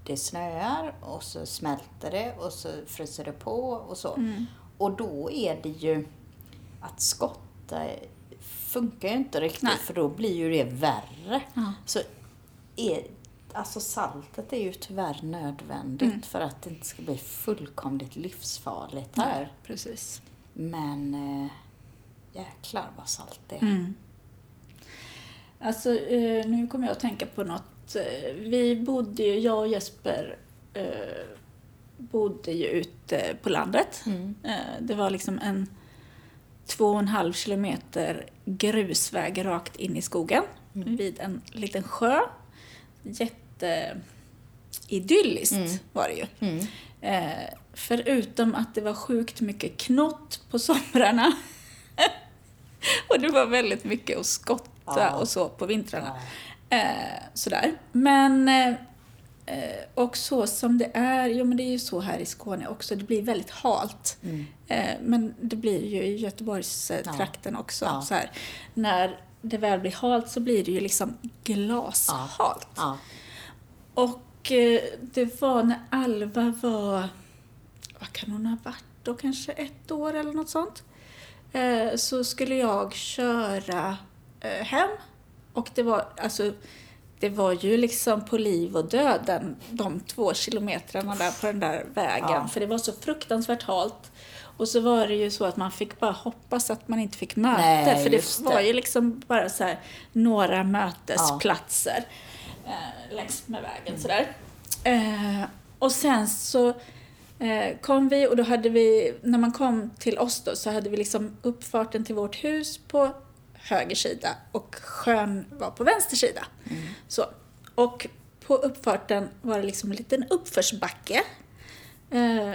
det snöar och så smälter det och så fryser det på och så. Mm. Och då är det ju att skotta funkar ju inte riktigt. Nej. För då blir ju det värre. Ja. Så är, alltså saltet är ju tyvärr nödvändigt mm. för att det inte ska bli fullkomligt livsfarligt här. Nej, precis. Men eh, jäklar vad salt det är. Mm. Alltså eh, nu kommer jag att tänka på något. Vi bodde ju, jag och Jesper eh, bodde ju ute på landet. Mm. Eh, det var liksom en två och en halv kilometer grusväg rakt in i skogen mm. vid en liten sjö. Jätteidylliskt mm. var det ju. Mm. Eh, förutom att det var sjukt mycket knott på somrarna. Och det var väldigt mycket att skotta ja. och så på vintrarna. Ja. Eh, sådär. Men eh, Eh, och så som det är, jo men det är ju så här i Skåne också, det blir väldigt halt. Mm. Eh, men det blir ju i Göteborgs eh, trakten ja. också. Ja. Så här. När det väl blir halt så blir det ju liksom glashalt. Ja. Ja. Och eh, det var när Alva var, vad kan hon ha varit då, kanske ett år eller något sånt. Eh, så skulle jag köra eh, hem och det var alltså... Det var ju liksom på liv och döden de två kilometrarna där på den där vägen. Ja. För det var så fruktansvärt halt. Och så var det ju så att man fick bara hoppas att man inte fick möte. Nej, för det var det. ju liksom bara så här några mötesplatser ja. eh, längs med vägen. Mm. Sådär. Eh, och sen så eh, kom vi och då hade vi, när man kom till oss då, så hade vi liksom uppfarten till vårt hus på höger sida och sjön var på vänster sida. Mm. Så, och på uppfarten var det liksom en liten uppförsbacke. Eh,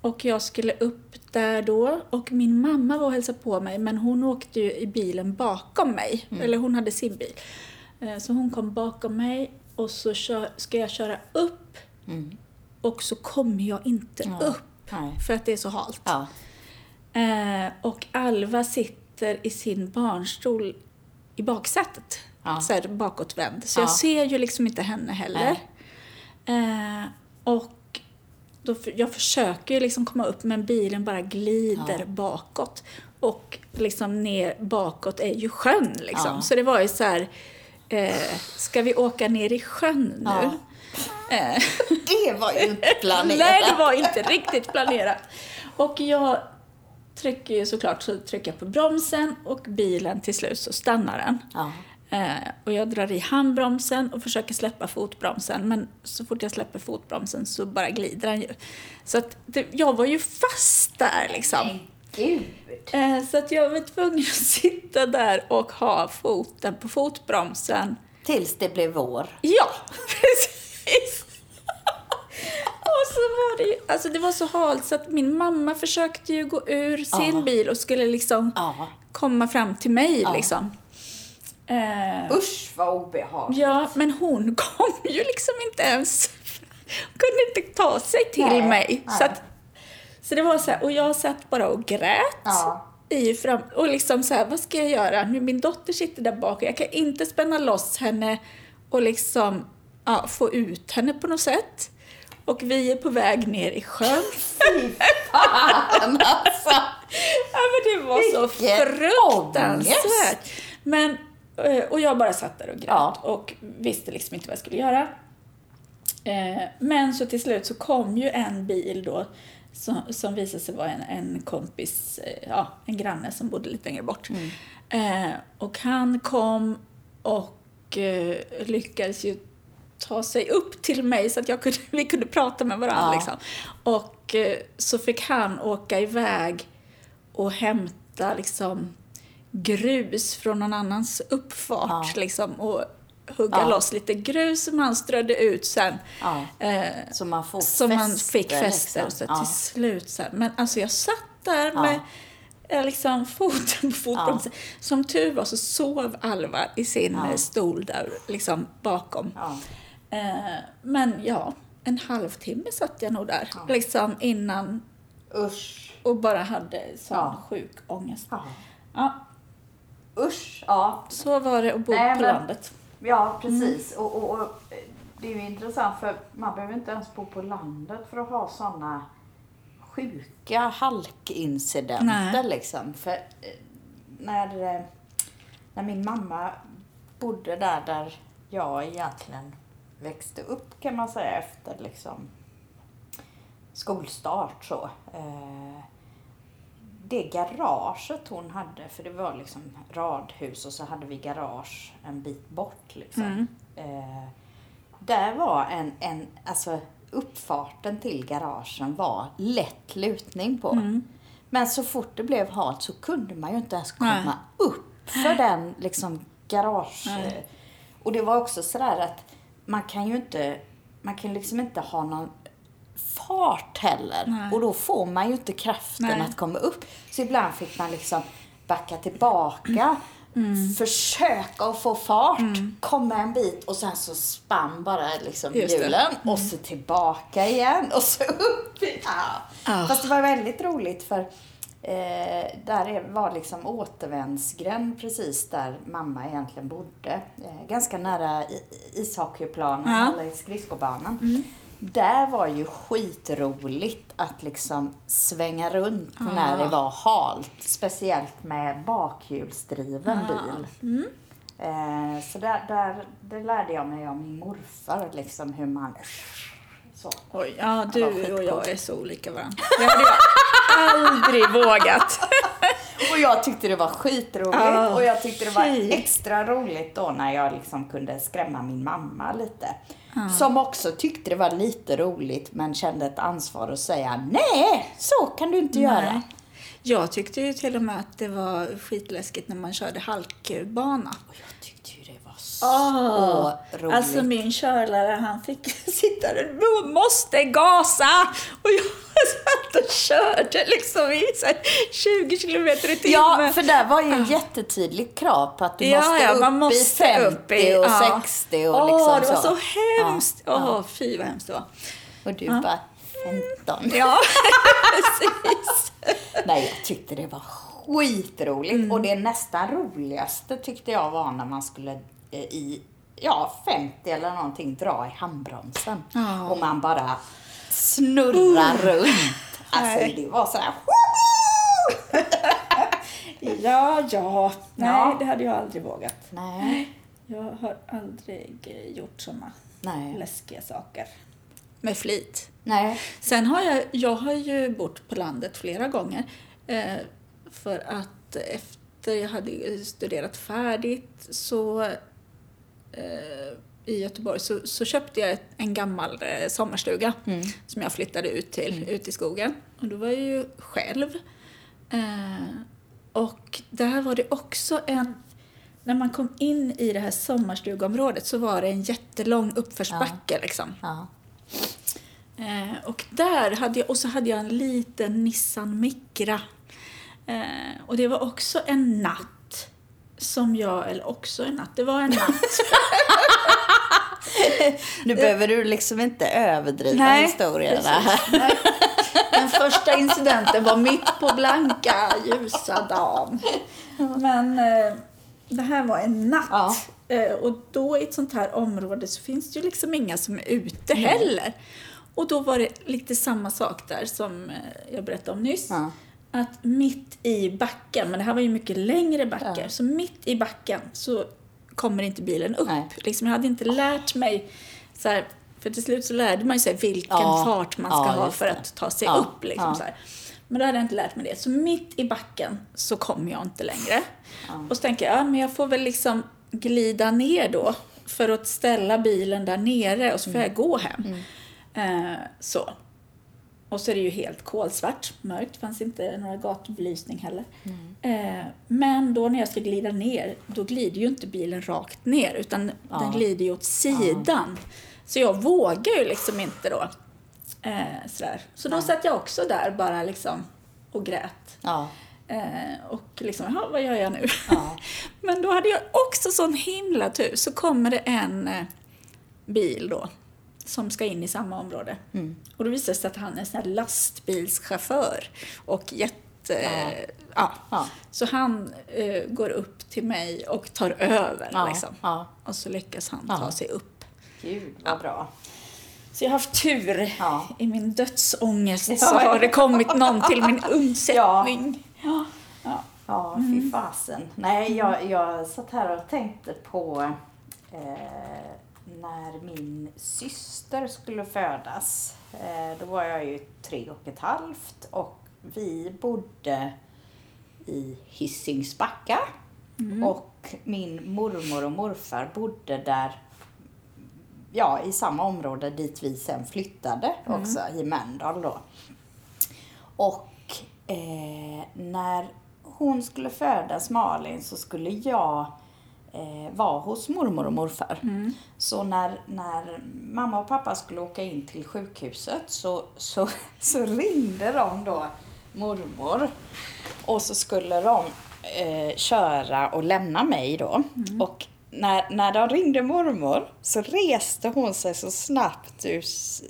och jag skulle upp där då. Och min mamma var och hälsade på mig. Men hon åkte ju i bilen bakom mig. Mm. Eller hon hade sin bil. Eh, så hon kom bakom mig. Och så kö- ska jag köra upp. Mm. Och så kommer jag inte ja. upp. Nej. För att det är så halt. Ja. Eh, och Alva sitter i sin barnstol i baksätet. Ja. Så här bakåtvänd. Så ja. jag ser ju liksom inte henne heller. Eh, och då, jag försöker ju liksom komma upp, men bilen bara glider ja. bakåt. Och liksom ner bakåt är ju sjön liksom. Ja. Så det var ju så här, eh, ska vi åka ner i sjön nu? Ja. Eh. Det var ju inte planerat. Nej, det var inte riktigt planerat. Och jag trycker ju såklart, så trycker jag på bromsen och bilen till slut så stannar den. Ja. Eh, och jag drar i handbromsen och försöker släppa fotbromsen, men så fort jag släpper fotbromsen så bara glider den ju. Så att det, jag var ju fast där liksom. Gud. Eh, så att jag var tvungen att sitta där och ha foten på fotbromsen. Tills det blev vår. Ja, precis. Och så var det ju, alltså det var så halt så att min mamma försökte ju gå ur sin ja. bil och skulle liksom ja. komma fram till mig ja. liksom. Eh, Usch vad obehagligt. Ja, men hon kom ju liksom inte ens, kunde inte ta sig till nej, mig. Nej. Så, att, så det var så här, och jag satt bara och grät. Ja. I fram, och liksom så här, vad ska jag göra? Nu min dotter sitter där bak och jag kan inte spänna loss henne och liksom ja, få ut henne på något sätt. Och vi är på väg ner i sjön. Fy fan alltså. Ja, men det var så fruktansvärt. Men, och jag bara satt där och grät. Ja. Och visste liksom inte vad jag skulle göra. Men så till slut så kom ju en bil då. Som, som visade sig vara en, en kompis. Ja, en granne som bodde lite längre bort. Mm. Och han kom och lyckades ju ta sig upp till mig så att jag kunde, vi kunde prata med varandra. Ja. Liksom. Och eh, så fick han åka iväg och hämta liksom, grus från någon annans uppfart. Ja. Liksom, och hugga ja. loss lite grus som han strödde ut sen. Ja. Eh, som man, som man fick fäster. Liksom. Ja. Till slut. Så här. Men alltså jag satt där ja. med liksom foten på fotbromsen. Ja. Som tur var så sov Alva i sin ja. stol där liksom, bakom. Ja. Men ja, en halvtimme satt jag nog där. Ja. Liksom innan. Usch. Och bara hade sån ja. sjuk ångest. Ja. Ja. Usch, ja. Så var det att bo Nej, på men, landet. Ja, precis. Mm. Och, och, och det är ju intressant för man behöver inte ens bo på landet för att ha såna sjuka halkincidenter. Nej. Liksom. För när, när min mamma bodde där där jag egentligen växte upp kan man säga efter liksom skolstart så. Eh, det garaget hon hade, för det var liksom radhus och så hade vi garage en bit bort liksom. Mm. Eh, där var en, en, alltså uppfarten till garagen var lätt lutning på. Mm. Men så fort det blev halt så kunde man ju inte ens komma Nej. upp för den liksom garage. Nej. Och det var också sådär att man kan ju inte, man kan liksom inte ha någon fart heller. Nej. Och då får man ju inte kraften Nej. att komma upp. Så ibland fick man liksom backa tillbaka mm. försöka att få fart, mm. komma en bit och sen så spann bara liksom hjulen mm. och så tillbaka igen och så upp i, ja. Oh. Fast det var väldigt roligt för eh, där var liksom återvändsgränd precis där mamma egentligen bodde, eh, ganska nära ishockeyplanen, ja. Eller skridskobanan. Mm. Där var ju skitroligt att liksom svänga runt ah. när det var halt. Speciellt med bakhjulsdriven ah. bil. Mm. Eh, så där, där, där lärde jag mig av min morfar liksom hur man... Så. Oj, ja, du och jag är så olika varandra. Det hade jag aldrig vågat. Och jag tyckte det var skitroligt. Oh, och jag tyckte det var shit. Extra roligt då när jag liksom kunde skrämma min mamma lite. Oh. Som också tyckte det var lite roligt men kände ett ansvar att säga nej, så kan du inte nej. Göra. Jag tyckte ju till och med att det var skitläskigt när man körde halkbana. Och jag tyckte ju det var så oh, roligt. Alltså min körlärare, han fick sitta där, du måste gasa! Och jag... satt och körde liksom i tjugo kilometer i timmen. Ja, för där var ju ett jättetydligt krav på att du ja, måste, ja, upp, man måste i femtio upp i, och ja. sextio och åh, liksom det var så, så hemskt. Åh, ja. oh, fy vad hemskt det var. Och du ja. bara femton. Ja, precis. Nej, jag tyckte det var skitroligt. Mm. Och det nästan roligaste tyckte jag var när man skulle i ja, femtio eller någonting dra i handbromsen. Oh. Och man bara... snurra uh. runt. Alltså nej. Det var så här. ja, ja. Nej, ja. Det hade jag aldrig vågat. Nej. Jag har aldrig gjort såna nej. Läskiga saker. Med flit. Nej. Sen har jag, jag har ju bott på landet flera gånger. Eh, för att efter jag hade studerat färdigt så... Eh, i Göteborg så, så köpte jag en gammal eh, sommarstuga mm. som jag flyttade ut till, mm. ut i skogen. Och då var jag ju själv. Eh, och där var det också en... När man kom in i det här sommarstugområdet så var det en jättelång uppförsbacke. Ja. Liksom. Ja. Eh, och där hade jag, och så hade jag en liten Nissan Micra. Eh, och det var också en natt som jag... Eller också en natt, det var en natt... Nu behöver du liksom inte överdriva nej, historien där. Nej. Den första incidenten var mitt på blanka ljusa dagen. Men eh, det här var en natt. Ja. Eh, och då i ett sånt här område så finns det ju liksom inga som är ute mm. heller. Och då var det lite samma sak där som jag berättade om nyss. Ja. Att mitt i backen, men det här var ju mycket längre backar. Ja. Så mitt i backen så... kommer inte bilen upp. Liksom, jag hade inte lärt mig så här, för till slut så lärde man ju sig vilken ja, fart man ska ja, ha för att ta sig ja, upp liksom, ja. Så här. Men då hade jag inte lärt mig det. Så mitt i backen så kom jag inte längre. Ja. Och så tänker jag, ja, men jag får väl liksom glida ner då för att ställa bilen där nere och så får mm. jag gå hem. Mm. Eh, så. Och så är det ju helt kolsvart, mörkt. Fanns inte några gatubelysning heller. Mm. Eh, men då när jag ska glida ner, då glider ju inte bilen rakt ner. Utan ja. Den glider ju åt sidan. Ja. Så jag vågar ju liksom inte då. Eh, sådär. Så då ja. Satt jag också där bara liksom och grät. Ja. Eh, och liksom, jaha, vad gör jag nu? Ja. Men då hade jag också sån himla tur. Så kommer det en eh, bil då. Som ska in i samma område. Mm. Och då visade det sig att han är en sån här lastbilschaufför. Och jätte... Ja. Eh, ja. Ja. Så han eh, går upp till mig och tar över. Ja. Liksom. Ja. Och så lyckas han ja. Ta sig upp. Gud, vad ja. Bra. Så jag har haft tur. Ja. I min dödsångest ja. Så har det kommit någon till min undsättning. Ja, ja. Ja mm. fy fasen. Nej, jag, jag satt här och tänkte på... Eh, när min syster skulle födas, då var jag ju tre och ett halvt och vi bodde i Hisingsbacka mm. och min mormor och morfar bodde där, ja, i samma område dit vi sen flyttade också mm. i Mändal då. Och eh, när hon skulle födas, Malin, så skulle jag var hos mormor och morfar. Mm. Så när, när mamma och pappa skulle åka in till sjukhuset så, så, så ringde de då mormor. Och så skulle de eh, köra och lämna mig då. Mm. Och när, när de ringde mormor så reste hon sig så snabbt ur,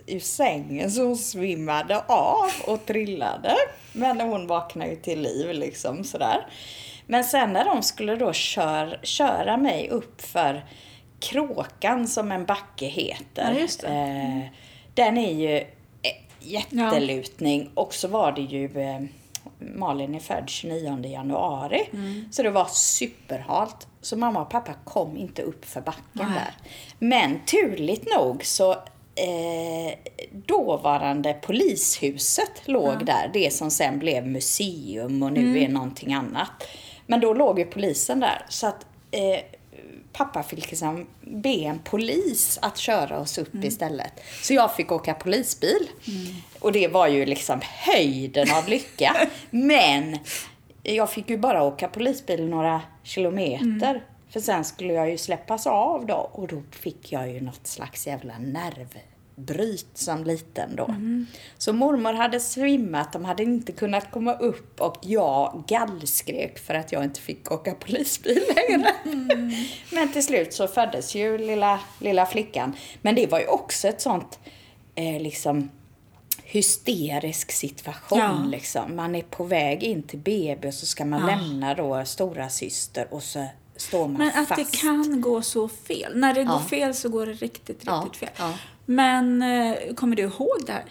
ur sängen så hon svimmade av och trillade. Men hon vaknade ju till liv liksom sådär. Men sen när de skulle då kör, köra mig upp för Kråkan som en backe heter. Ja, just det. Mm. Den är ju jättelutning. Ja. Och så var det ju... Malin är född tjugonionde januari. Mm. Så det var superhalt. Så mamma och pappa kom inte upp för backen. Nej. Där. Men turligt nog så... Eh, dåvarande polishuset låg ja. Där. Det som sen blev museum och nu mm. är någonting annat. Men då låg ju polisen där. Så att... Eh, pappa fick liksom be en polis att köra oss upp mm. istället. Så jag fick åka polisbil. Mm. Och det var ju liksom höjden av lycka. Men jag fick ju bara åka polisbil några kilometer. Mm. För sen skulle jag ju släppas av då. Och då fick jag ju något slags jävla nervbryt som liten då. Mm. Så mormor hade svimmat. De hade inte kunnat komma upp. Och jag gallskrek för att jag inte fick åka polisbil längre. Mm. Men till slut så föddes ju lilla, lilla flickan. Men det var ju också ett sånt eh, liksom hysterisk situation. Ja. Liksom. Man är på väg in till B B och så ska man ja. lämna då stora syster och så... Men att fast. Det kan gå så fel. När det ja. går fel så går det riktigt, riktigt ja. fel. Ja. Men kommer du ihåg det här?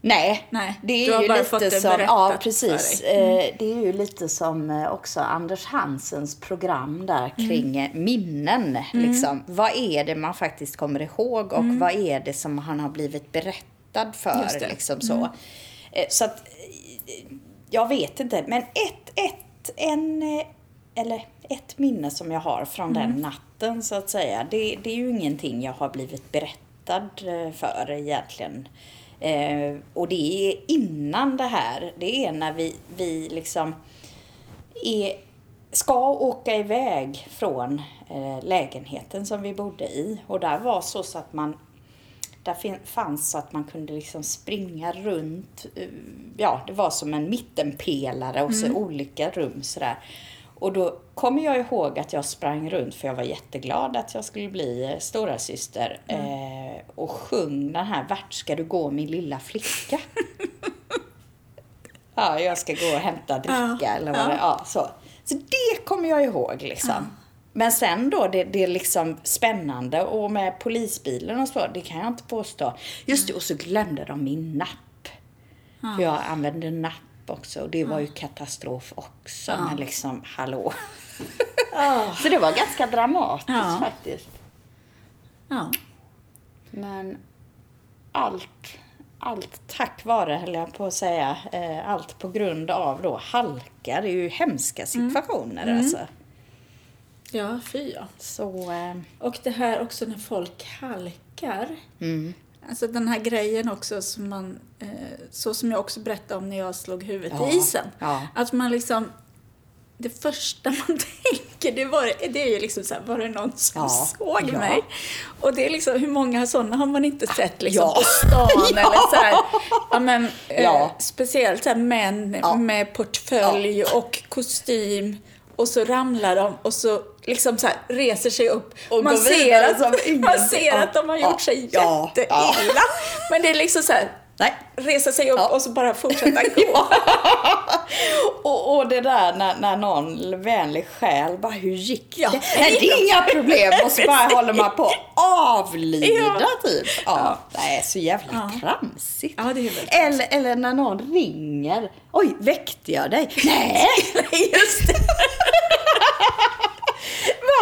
Nej, Nej. Det är du har ju bara lite fått det som, ja, precis. Mm. Det är ju lite som också Anders Hansens program där kring mm. minnen. Liksom. Mm. Vad är det man faktiskt kommer ihåg och mm. vad är det som han har blivit berättad för? Liksom så. Mm. Så att, jag vet inte. Men ett, ett, en... Eller ett minne som jag har från mm. den natten så att säga. Det, det är ju ingenting jag har blivit berättad för egentligen. Eh, och det är innan det här. Det är när vi, vi liksom är, ska åka iväg från eh, lägenheten som vi bodde i. Och där var så, så att man... Där fanns så att man kunde liksom springa runt. Ja, det var som en mittenpelare och så mm. olika rum sådär. Och då kommer jag ihåg att jag sprang runt för jag var jätteglad att jag skulle bli stora syster mm. eh, och sjöng den här Vart ska du gå min lilla flicka? Ja, jag ska gå och hämta dricka ja, eller vad ja. Det, ja, så. Så det kommer jag ihåg liksom. Ja. Men sen då, det, det är liksom spännande och med polisbilen och så, det kan jag inte påstå. Just det, och så glömde de min napp. Ja. För jag använde napp. Också. Och det var ju katastrof också. Ja. Men liksom, hallå. Oh. Så det var ganska dramatiskt ja. faktiskt. Ja. Men allt, allt tack vare, höll jag på att säga. Eh, allt på grund av då halka. Det är ju hemska situationer mm. alltså. Ja, fy ja. Så, eh. Och det här också när folk halkar. Mm. Alltså den här grejen också som man, eh, så som jag också berättade om när jag slog huvudet ja, i isen. Ja. Att man liksom, det första man tänker, det, var, det är ju liksom så här, var det någon som ja, såg ja. mig? Och det är liksom, hur många sådana har man inte sett liksom ja. på stan ja. eller så här. Ja, men, eh, ja. Speciellt så här män ja. med portfölj ja. och kostym. Och så ramlar de och så liksom så här reser sig upp. Och man ser, att, som man ser att de har gjort ja, sig ja, jätteilla. Ja. Men det är liksom så här, nej. Resa sig upp ja. och så bara fortsätta gå. och, och det där när, när någon vänlig själ bara, hur gick det? Ja. Nej, det är inga problem. Och så bara håller man på avlida ja. typ. Ja. Ja. Det är så jävla ja. tramsigt. Ja, det är väldigt eller, eller när någon ringer. Oj, väckte jag dig? Nej, just det.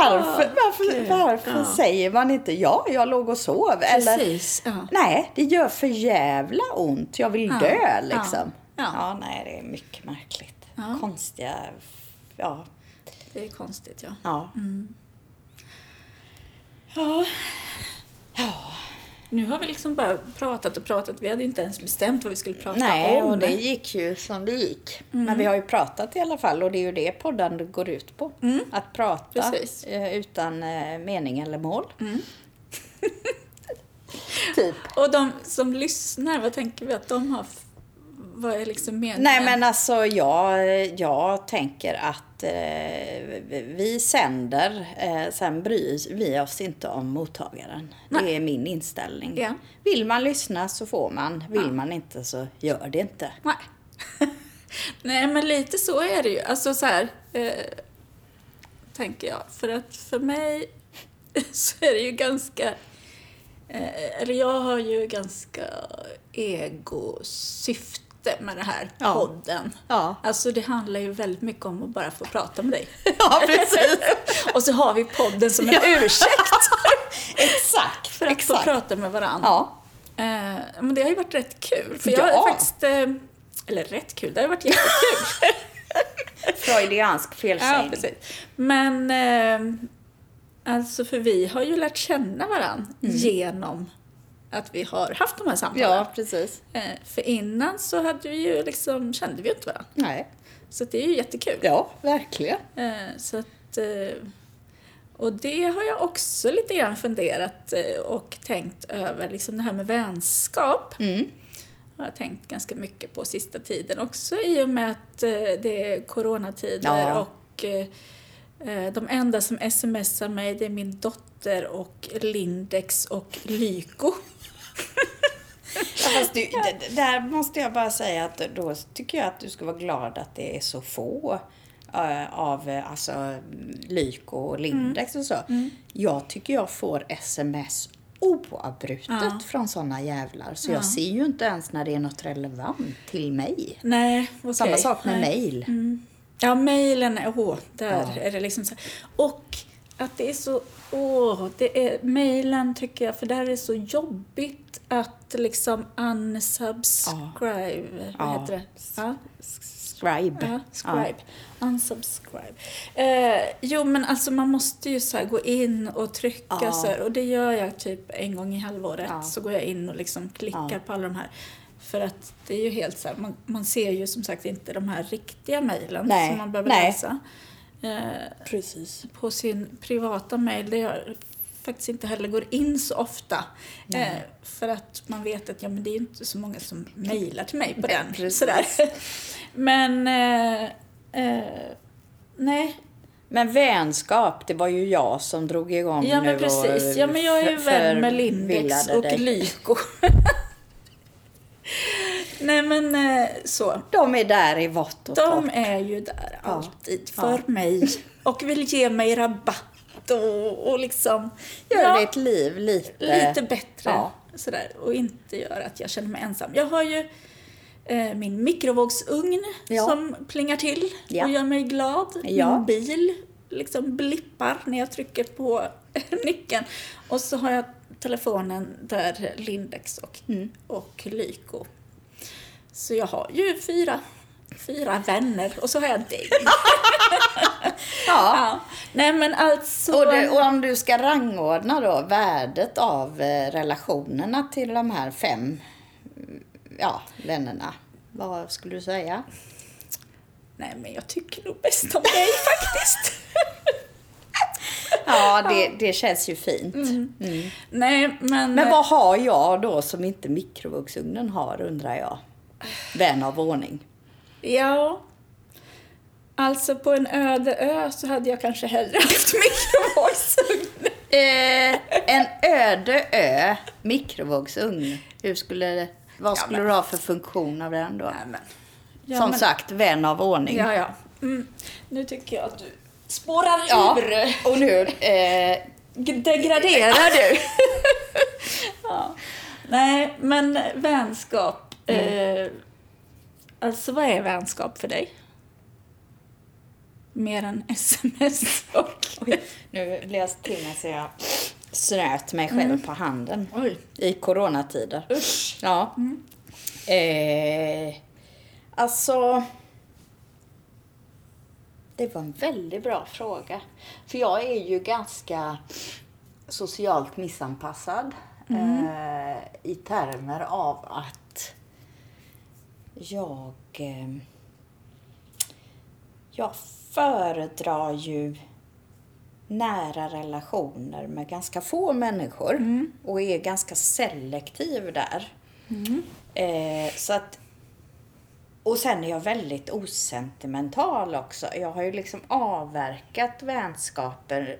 Varför, varför, varför ja. säger man inte ja, jag låg och sov? Precis, eller, ja. Nej, det gör för jävla ont. Jag vill ja. dö liksom. Ja. Ja. ja, nej, det är mycket märkligt. Ja. Konstiga, ja. Det är konstigt, ja. Ja. Mm. Ja. Ja. Nu har vi liksom bara pratat och pratat. Vi hade inte ens bestämt vad vi skulle prata nej, om. Nej, och det gick ju som det gick. Mm. Men vi har ju pratat i alla fall. Och det är ju det podden går ut på. Mm. Att prata precis. Utan mening eller mål. Mm. typ. Och de som lyssnar, vad tänker vi att de har... Vad är liksom meningen? Nej, men alltså jag, jag tänker att eh, vi sänder, eh, sen bryr vi oss inte om mottagaren. Nej. Det är min inställning. Ja. Vill man lyssna så får man, vill ja. man inte så gör det inte. Nej. Nej, men lite så är det ju. Alltså så här, eh, tänker jag. För att för mig så är det ju ganska... Eh, eller jag har ju ganska egosyfte med den här ja. podden. Ja. Alltså det handlar ju väldigt mycket om att bara få prata med dig. Ja, precis. Och så har vi podden som en ja. ursäkt. Exakt. För att Exakt. få prata med varandra. Ja. Eh, men det har ju varit rätt kul. För jag ja. har faktiskt... Eh, Eller rätt kul, det har varit jättekul. Freudiansk felsägning. Ja, precis. Men eh, alltså för vi har ju lärt känna varandra mm. genom att vi har haft de här samtalen. Ja, precis. Eh, för innan så hade vi ju liksom, kände vi inte varandra. Nej. Så det är ju jättekul. Ja, verkligen. Eh, så att, eh, och det har jag också lite grann funderat eh, och tänkt över liksom det här med vänskap. Mm. Jag har tänkt ganska mycket på sista tiden också i och med att det är coronatider ja. och de enda som smsar mig det är min dotter och Lindex och Lyko. Ja, fast du, där måste jag bara säga att då tycker jag att du ska vara glad att det är så få av alltså, Lyko och Lindex mm. och så. Mm. Jag tycker jag får sms oavbrutet ja. från sådana jävlar. Så ja. jag ser ju inte ens när det är något relevant till mig. Nej, okay. Samma sak med Nej. mail. Mm. Ja, mailen är... Åh, där ja. är det liksom så. Och att det är så... Åh, det är... Mailen tycker jag... För där är det så jobbigt att liksom unsubscribe. Ja. Vad heter det? Ja. Scribe. Ja, scribe. Ja. Unsubscribe. Eh, jo, men alltså man måste ju så här gå in och trycka ja. så här, och det gör jag typ en gång i halvåret ja. så går jag in och liksom klickar ja. på alla de här. För att det är ju helt så här, man, man ser ju som sagt inte de här riktiga mejlen som man behöver Nej. läsa. Eh, Precis. På sin privata mejl, det gör faktiskt inte heller går in så ofta. Eh, för att man vet att ja, men det är inte så många som mejlar till mig på nej, den. Sådär. Men eh, eh, nej. Men vänskap, det var ju jag som drog igång ja, nu. Ja, men precis. Och, ja, men jag är ju vän med Lindex och dig. Lyko. Nej, men eh, så. De är där i vått och De tork. är ju där ja. alltid för ja. mig. Och vill ge mig rabatt. Och, och liksom gör ja, ditt liv lite, lite bättre ja. sådär, och inte göra att jag känner mig ensam. Jag har ju eh, min mikrovågsugn ja. som plingar till ja. och gör mig glad. Ja. Min bil liksom blippar när jag trycker på nyckeln. Och så har jag telefonen där Lindex och, mm. och Lyko. Så jag har ju fyra Fyra vänner. Och så har jag dig. ja. ja. Nej, men alltså... Och, det, och om du ska rangordna då värdet av eh, relationerna till de här fem ja, vännerna. Vad skulle du säga? Nej, men jag tycker nog bäst om dig faktiskt. Ja, det, det känns ju fint. Mm. Mm. Nej, men... Men vad har jag då som inte mikrovågsugnen har, undrar jag? Vän av ordning. Ja, alltså på en öde ö så hade jag kanske hellre haft mikrovågsugn. eh, en öde ö, mikrovågsugn. Hur skulle, vad skulle ja, men, du ha för funktion av den då? Nej, men, ja, Som men, sagt, vän av ordning. Ja, ja. Mm, nu tycker jag att du spårar ja, ur. Och nu eh, degraderar du. ja. Nej, men vänskap... Mm. Eh, Alltså, vad är vänskap för dig? Mer än sms och... Oj, nu läste till mig så jag snöt mig själv mm. på handen. Oj. I coronatider. Usch. Ja. Mm. Eh, alltså... Det var en väldigt bra fråga. För jag är ju ganska socialt missanpassad. Mm. Eh, I termer av att... Jag, jag föredrar ju nära relationer med ganska få människor. Mm. Och är ganska selektiv där. Mm. Så att Och sen är jag väldigt osentimental också. Jag har ju liksom avverkat vänskaper,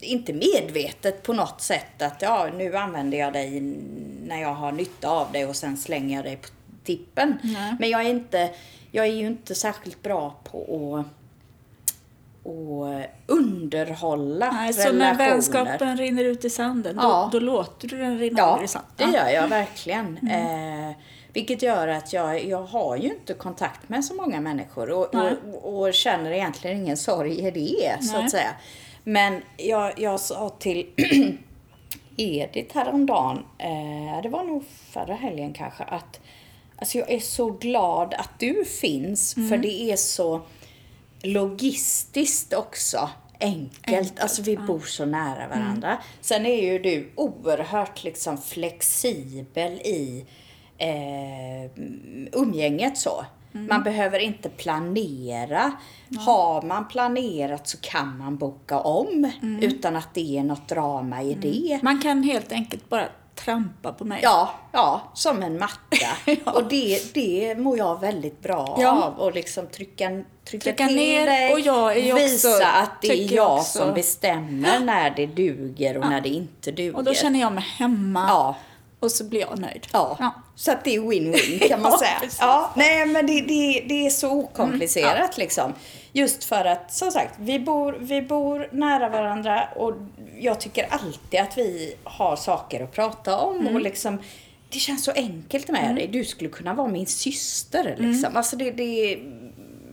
inte medvetet på något sätt. Att ja, nu använder jag dig när jag har nytta av dig och sen slänger jag dig på tippen. Nej. Men jag är, inte, jag är ju inte särskilt bra på att... och underhålla. Nej, så när vänskapen rinner ut i sanden, ja. då, då låter du den rinna ja, ut i sanden. Ja, det gör jag verkligen. Mm. Eh, vilket gör att jag, jag har ju inte kontakt med så många människor och, och, och, och känner egentligen ingen sorg i det, så Nej. Att säga. Men jag, jag sa till Edith häromdagen, eh, det var nog förra helgen kanske, att alltså jag är så glad att du finns, mm. för det är så logistiskt också enkelt, enkelt. Alltså vi bor så nära varandra, mm. sen är ju du oerhört liksom flexibel i eh, umgänget så, mm. man behöver inte planera, ja. Har man planerat så kan man boka om, mm. utan att det är något drama i mm. det. Man kan helt enkelt bara trampa på mig. Ja, ja, som en matta. ja. Och det, det mår jag väldigt bra ja. Av. Och liksom trycka, trycka, trycka till ner dig. Och jag är visa också, att det är jag, jag som bestämmer när det duger och ja. När det inte duger. Och då känner jag mig hemma. Ja. Och så blir jag nöjd. Ja. Ja. Så att det är win-win kan man ja, säga. Ja. Nej, men det, det, det är så okomplicerat mm. ja. Liksom. Just för att, som sagt, vi bor, vi bor nära varandra och jag tycker alltid att vi har saker att prata om. Mm. Och liksom, det känns så enkelt med mm. dig. Du skulle kunna vara min syster. Liksom. Mm. Alltså det, det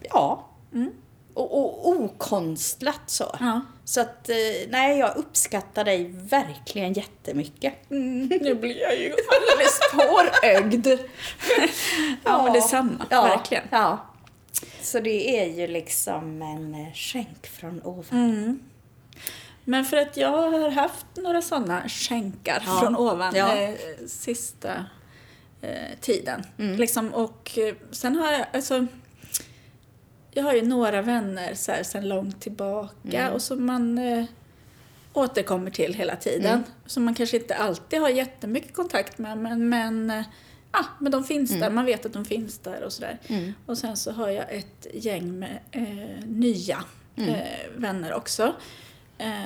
ja. Mm. Och, och okonstlat så. Ja. Så att, nej, jag uppskattar dig verkligen jättemycket. Mm. Nu blir jag ju alldeles tårögd. ja, ja, men detsamma. Ja. Verkligen. Ja. Så det är ju liksom en skänk från ovan. Mm. Men för att jag har haft några sådana skänkar ja. Från ovan ja. eh, sista eh, tiden. Mm. Liksom, och sen har jag, alltså, jag har ju några vänner så här, sen långt tillbaka mm. och som man eh, återkommer till hela tiden. Mm. Som man kanske inte alltid har jättemycket kontakt med, men... men ah, men de finns mm. där, man vet att de finns där och sådär. Mm. Och sen så har jag ett gäng med eh, nya mm. eh, vänner också. Eh,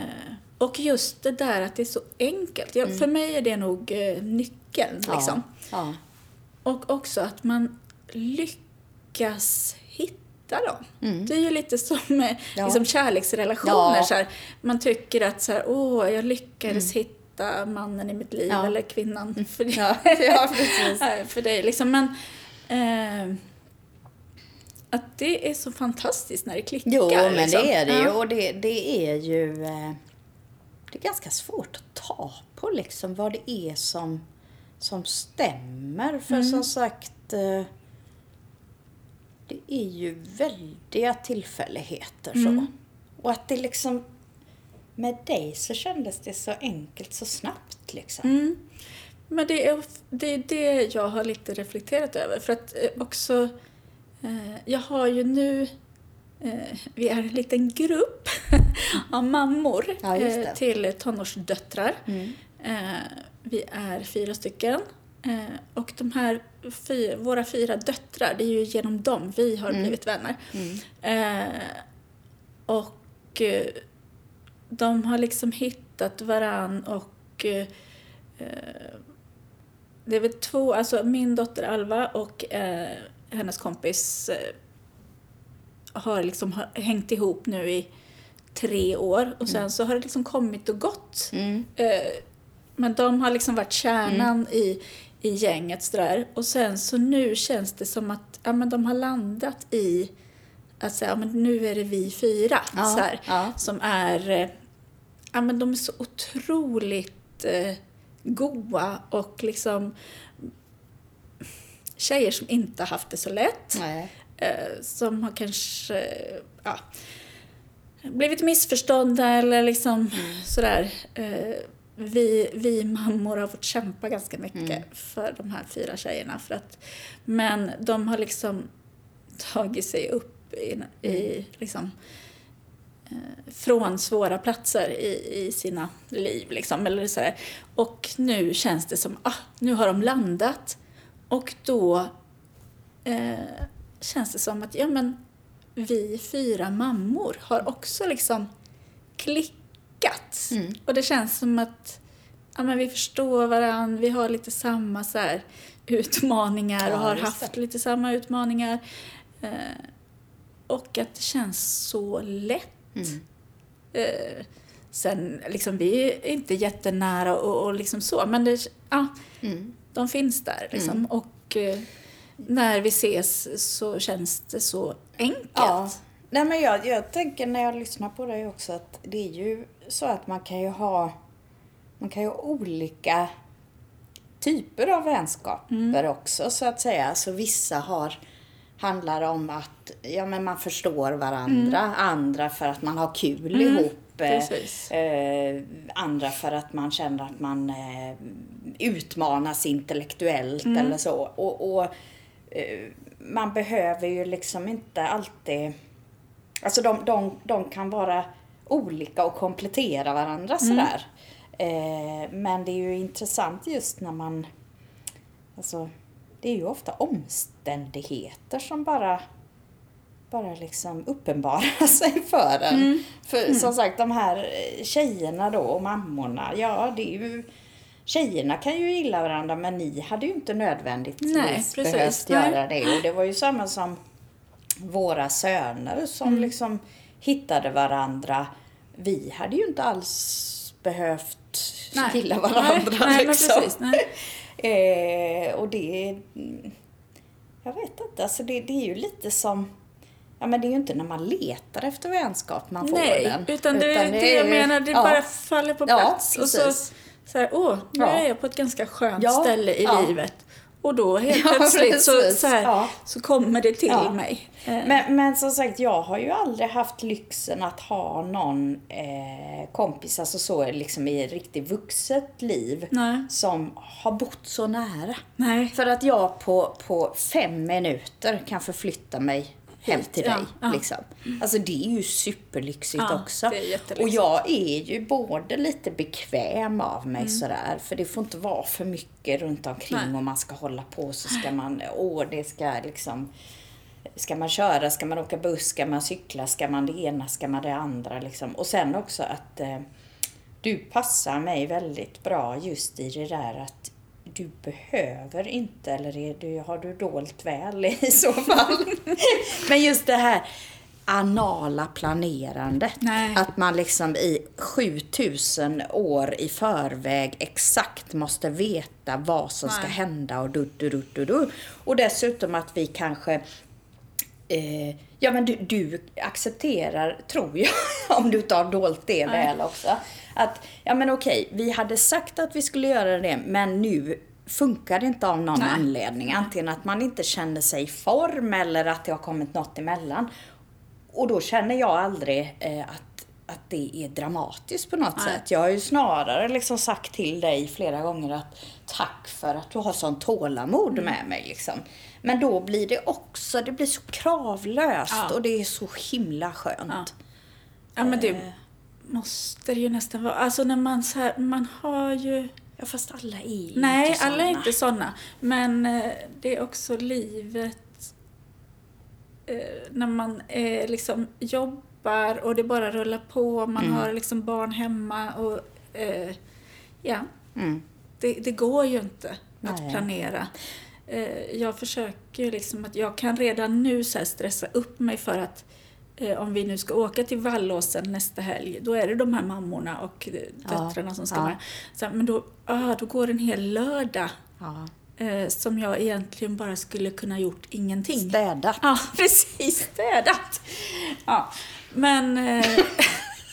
och just det där att det är så enkelt. Jag, mm. för mig är det nog eh, nyckeln liksom. Ja. Ja. Och också att man lyckas hitta dem. Mm. Det är ju lite som eh, ja. Liksom kärleksrelationer. Ja. Så här, man tycker att så här, åh, jag lyckades mm. hitta mannen i mitt liv ja. Eller kvinnan för dig, ja, ja, för dig liksom. Men eh, att det är så fantastiskt när det klickar. Jo, men liksom. Det är det ju. Och det, det är ju eh, det är ganska svårt att ta på liksom vad det är som som stämmer. För mm. som sagt eh, det är ju väldiga tillfälligheter så. Mm. Och att det liksom med dig så kändes det så enkelt så snabbt liksom. Mm. Men det är, det är det jag har lite reflekterat över. För att också, eh, jag har ju nu, eh, vi är en liten grupp av mammor ja, eh, till tonårsdöttrar. Mm. Eh, vi är fyra stycken. Eh, och de här, fy, våra fyra döttrar, det är ju genom dem vi har mm. blivit vänner. Mm. Eh, och... Eh, de har liksom hittat varann och eh, det är väl två, alltså min dotter Alva och eh, hennes kompis eh, har liksom har hängt ihop nu i tre år och sen mm. så har det liksom kommit och gått. Mm. Eh, men de har liksom varit kärnan mm. i, i gänget sådär. Och sen så nu känns det som att ja, men de har landat i att säga, ja, men nu är det vi fyra ja, så här, ja. Som är ja, men de är så otroligt eh, goa och liksom tjejer som inte har haft det så lätt eh, som har kanske eh, ja, blivit missförstådda eller liksom mm. sådär eh, vi, vi mammor har fått kämpa ganska mycket mm. för de här fyra tjejerna för att, men de har liksom tagit sig upp I, i, liksom, eh, från svåra platser i, i sina liv liksom, eller så här. Och nu känns det som ah, nu har de landat och då eh, känns det som att ja, men vi fyra mammor har också liksom klickat. Mm. Och det känns som att ja, men vi förstår varandra. Vi har lite samma så här, utmaningar och ja, har haft det. Lite samma utmaningar. Eh, och att det känns så lätt. Mm. Eh, sen liksom vi är inte jättenära och, och liksom så. Men det, ja, mm. de finns där liksom. Mm. Och eh, när vi ses så känns det så enkelt. Ja. Nej, men jag, jag tänker när jag lyssnar på dig också att det är ju så att man kan ju ha man kan ju ha olika typer av vänskaper mm. också så att säga. Så vissa har handlar om att ja, men man förstår varandra, mm. andra för att man har kul mm. ihop. Eh, andra för att man känner att man eh, utmanas intellektuellt mm. eller så. Och, och eh, man behöver ju liksom inte alltid... Alltså de, de, de kan vara olika och komplettera varandra mm. sådär. Eh, men det är ju intressant just när man... Alltså det är ju ofta omständigheter som bara... bara liksom uppenbara sig för en. Mm. För mm. som sagt, de här tjejerna då och mammorna, ja det är ju, tjejerna kan ju gilla varandra men ni hade ju inte nödvändigtvis nej, precis, behövt nej. göra det. Och det var ju samma som våra söner som mm. liksom hittade varandra. Vi hade ju inte alls behövt nej. gilla varandra nej, liksom. Nej, men precis, nej. eh, och det jag vet inte, alltså det, det är ju lite som ja, men det är ju inte när man letar efter vänskap man får nej, den. Nej, utan, utan det, det jag menar, det ja. bara faller på plats. Ja, och så, så här, åh, nu ja. är jag på ett ganska skönt ja. ställe i ja. livet. Och då helt ja, plötsligt så, så, här, ja. så kommer det till ja. mig. Men, men som sagt, jag har ju aldrig haft lyxen att ha någon eh, kompis, alltså så liksom i riktigt vuxet liv, nej. som har bott så nära. Nej. För att jag på, på fem minuter kan förflytta mig hem till dig, ja, ja. liksom. Alltså det är ju superlyxigt ja, också. Och jag är ju både lite bekväm av mig mm. sådär. För det får inte vara för mycket runt omkring. Nej. Och man ska hålla på så ska man... Åh, det ska liksom... Ska man köra, ska man åka buss, ska man cykla, ska man det ena, ska man det andra liksom. Och sen också att eh, du passar mig väldigt bra just i det där att du behöver inte, eller är du, har du dolt väl i så fall. Men just det här anala planerandet. Nej. Att man liksom i sjutusen år i förväg exakt måste veta vad som nej. ska hända. Och, du, du, du, du, du. Och dessutom att vi kanske... Eh, ja men du, du accepterar, tror jag, om du tar dolt det väl också. Att, ja men okej, vi hade sagt att vi skulle göra det, men nu funkar det inte av någon nej. anledning. Antingen att man inte känner sig i form eller att det har kommit något emellan. Och då känner jag aldrig eh, att, att det är dramatiskt på något nej. sätt. Jag har ju snarare liksom sagt till dig flera gånger att tack för att du har sån tålamod mm. med mig liksom. Men då blir det också, det blir så kravlöst ja. och det är så himla skönt. Ja, ja men det eh. måste det ju nästan vara. Alltså när man så här, man har ju... Ja fast alla är ju nej, inte såna. Alla är inte såna. Men eh, det är också livet eh, när man eh, liksom jobbar och det bara rullar på. Man mm. har liksom barn hemma och eh, ja, mm. det, det går ju inte nej. att planera. Jag försöker liksom att jag kan redan nu så här stressa upp mig för att eh, om vi nu ska åka till Vallåsen nästa helg, då är det de här mammorna och döttrarna ja, som ska ja. med. Så, men då, ah, då går en hel lördag ja. eh, som jag egentligen bara skulle kunna gjort ingenting. Städat. Ja, precis. Städat. Ja. Men... Eh,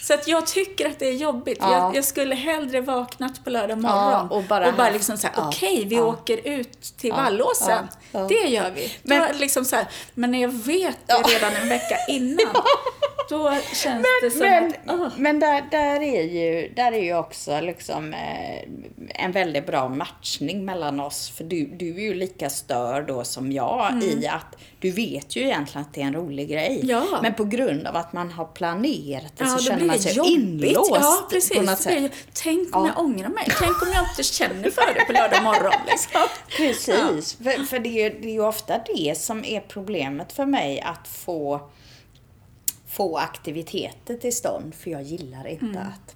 så att jag tycker att det är jobbigt. Ja. Jag, jag skulle hellre vaknat på lördag morgon. Ja, och bara, och bara liksom så här, ja, okej, vi ja. åker ut till ja, Vallåsen. Ja, ja. Det gör vi. Men, liksom så här, men när jag vet det ja. redan en vecka innan. Ja. då känns men, det som men, att, oh. men där, där är ju där är ju också liksom eh, en väldigt bra matchning mellan oss, för du, du är ju lika störd då som jag mm. i att du vet ju egentligen att det är en rolig grej, ja. Men på grund av att man har planerat det, ja, så det känner man sig jobbigt. inlåst. Ja, precis. På något sätt. Tänk ja. om jag ångrar mig, tänk om jag inte känner för det på lördag morgon liksom. Precis, ja. för, för det, är, det är ju ofta det som är problemet för mig, att få få aktiviteter till stånd, för jag gillar inte mm. att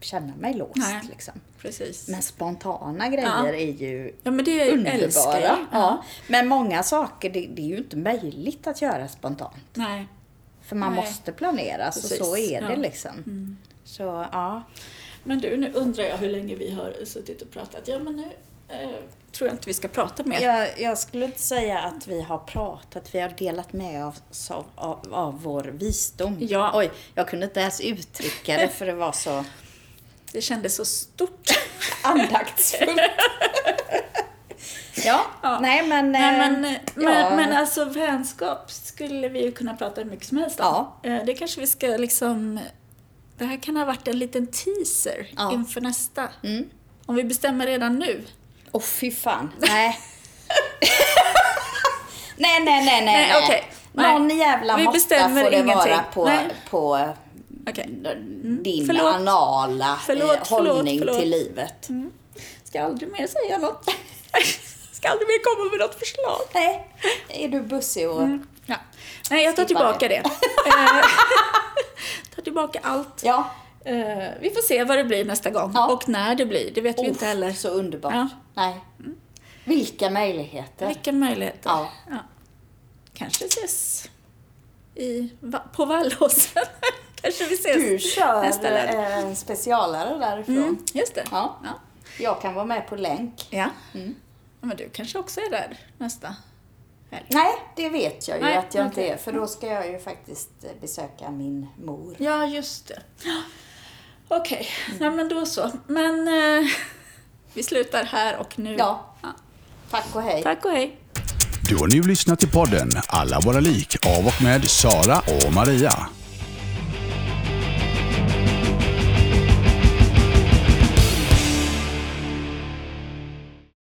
känna mig låst. Nej, liksom. Precis. Men spontana grejer ja. är ju ja, men det är underbara. Ja. Ja. Men många saker, det, det är ju inte möjligt att göra spontant. Nej. För man Nej. måste planera, och så är ja. det liksom. Mm. Så, ja. Men du, nu undrar jag hur länge vi har suttit och pratat. Ja, men nu... Eh, tror jag inte vi ska prata mer. Jag, jag skulle inte säga att vi har pratat. Vi har delat med oss av, av, av vår visdom. Ja. Oj, jag kunde inte ens uttrycka det, för det var så... Det kändes så stort. Andaktsfullt. ja. ja, nej men... Nej, men, ja. men, men alltså vänskap skulle vi ju kunna prata hur mycket som helst om. Ja. Det kanske vi ska liksom... Det här kan ha varit en liten teaser ja. inför nästa. Mm. Om vi bestämmer redan nu. Åh oh, fy fan, nej. nej, nej, nej, nej. nej okay. Någon nej. jävla måtta får det ingenting. vara på, på okay. mm. din förlåt. anala förlåt, eh, hållning förlåt, förlåt. till livet. Mm. Ska aldrig mer säga något. Ska aldrig mer komma med något förslag. Nej, är du bussig och... Mm. Ja. Nej, jag tar tillbaka det. tar tillbaka allt. Ja. Uh, vi får se vad det blir nästa gång ja. och när det blir, det vet oh, vi inte heller. Så underbart. Ja. Nej. Mm. Vilka möjligheter. Vilka möjligheter. Ja. Ja. Kanske ses i, va, på Vallåsen. Kanske vi ses. Du kör nästa en specialare därifrån. Mm, just det. Ja. Ja. Jag kan vara med på länk. Ja. Mm. Ja, men du kanske också är där nästa helg. Nej, det vet jag ju Nej, att jag inte är. För då ska jag ju faktiskt besöka min mor. Ja, just det. Okej, okay. mm. men då så. Men eh, vi slutar här och nu. Ja. ja. Tack och hej. Tack och hej. Du har nu lyssnat till podden Alla Våra Lik av och med Sara och Maria.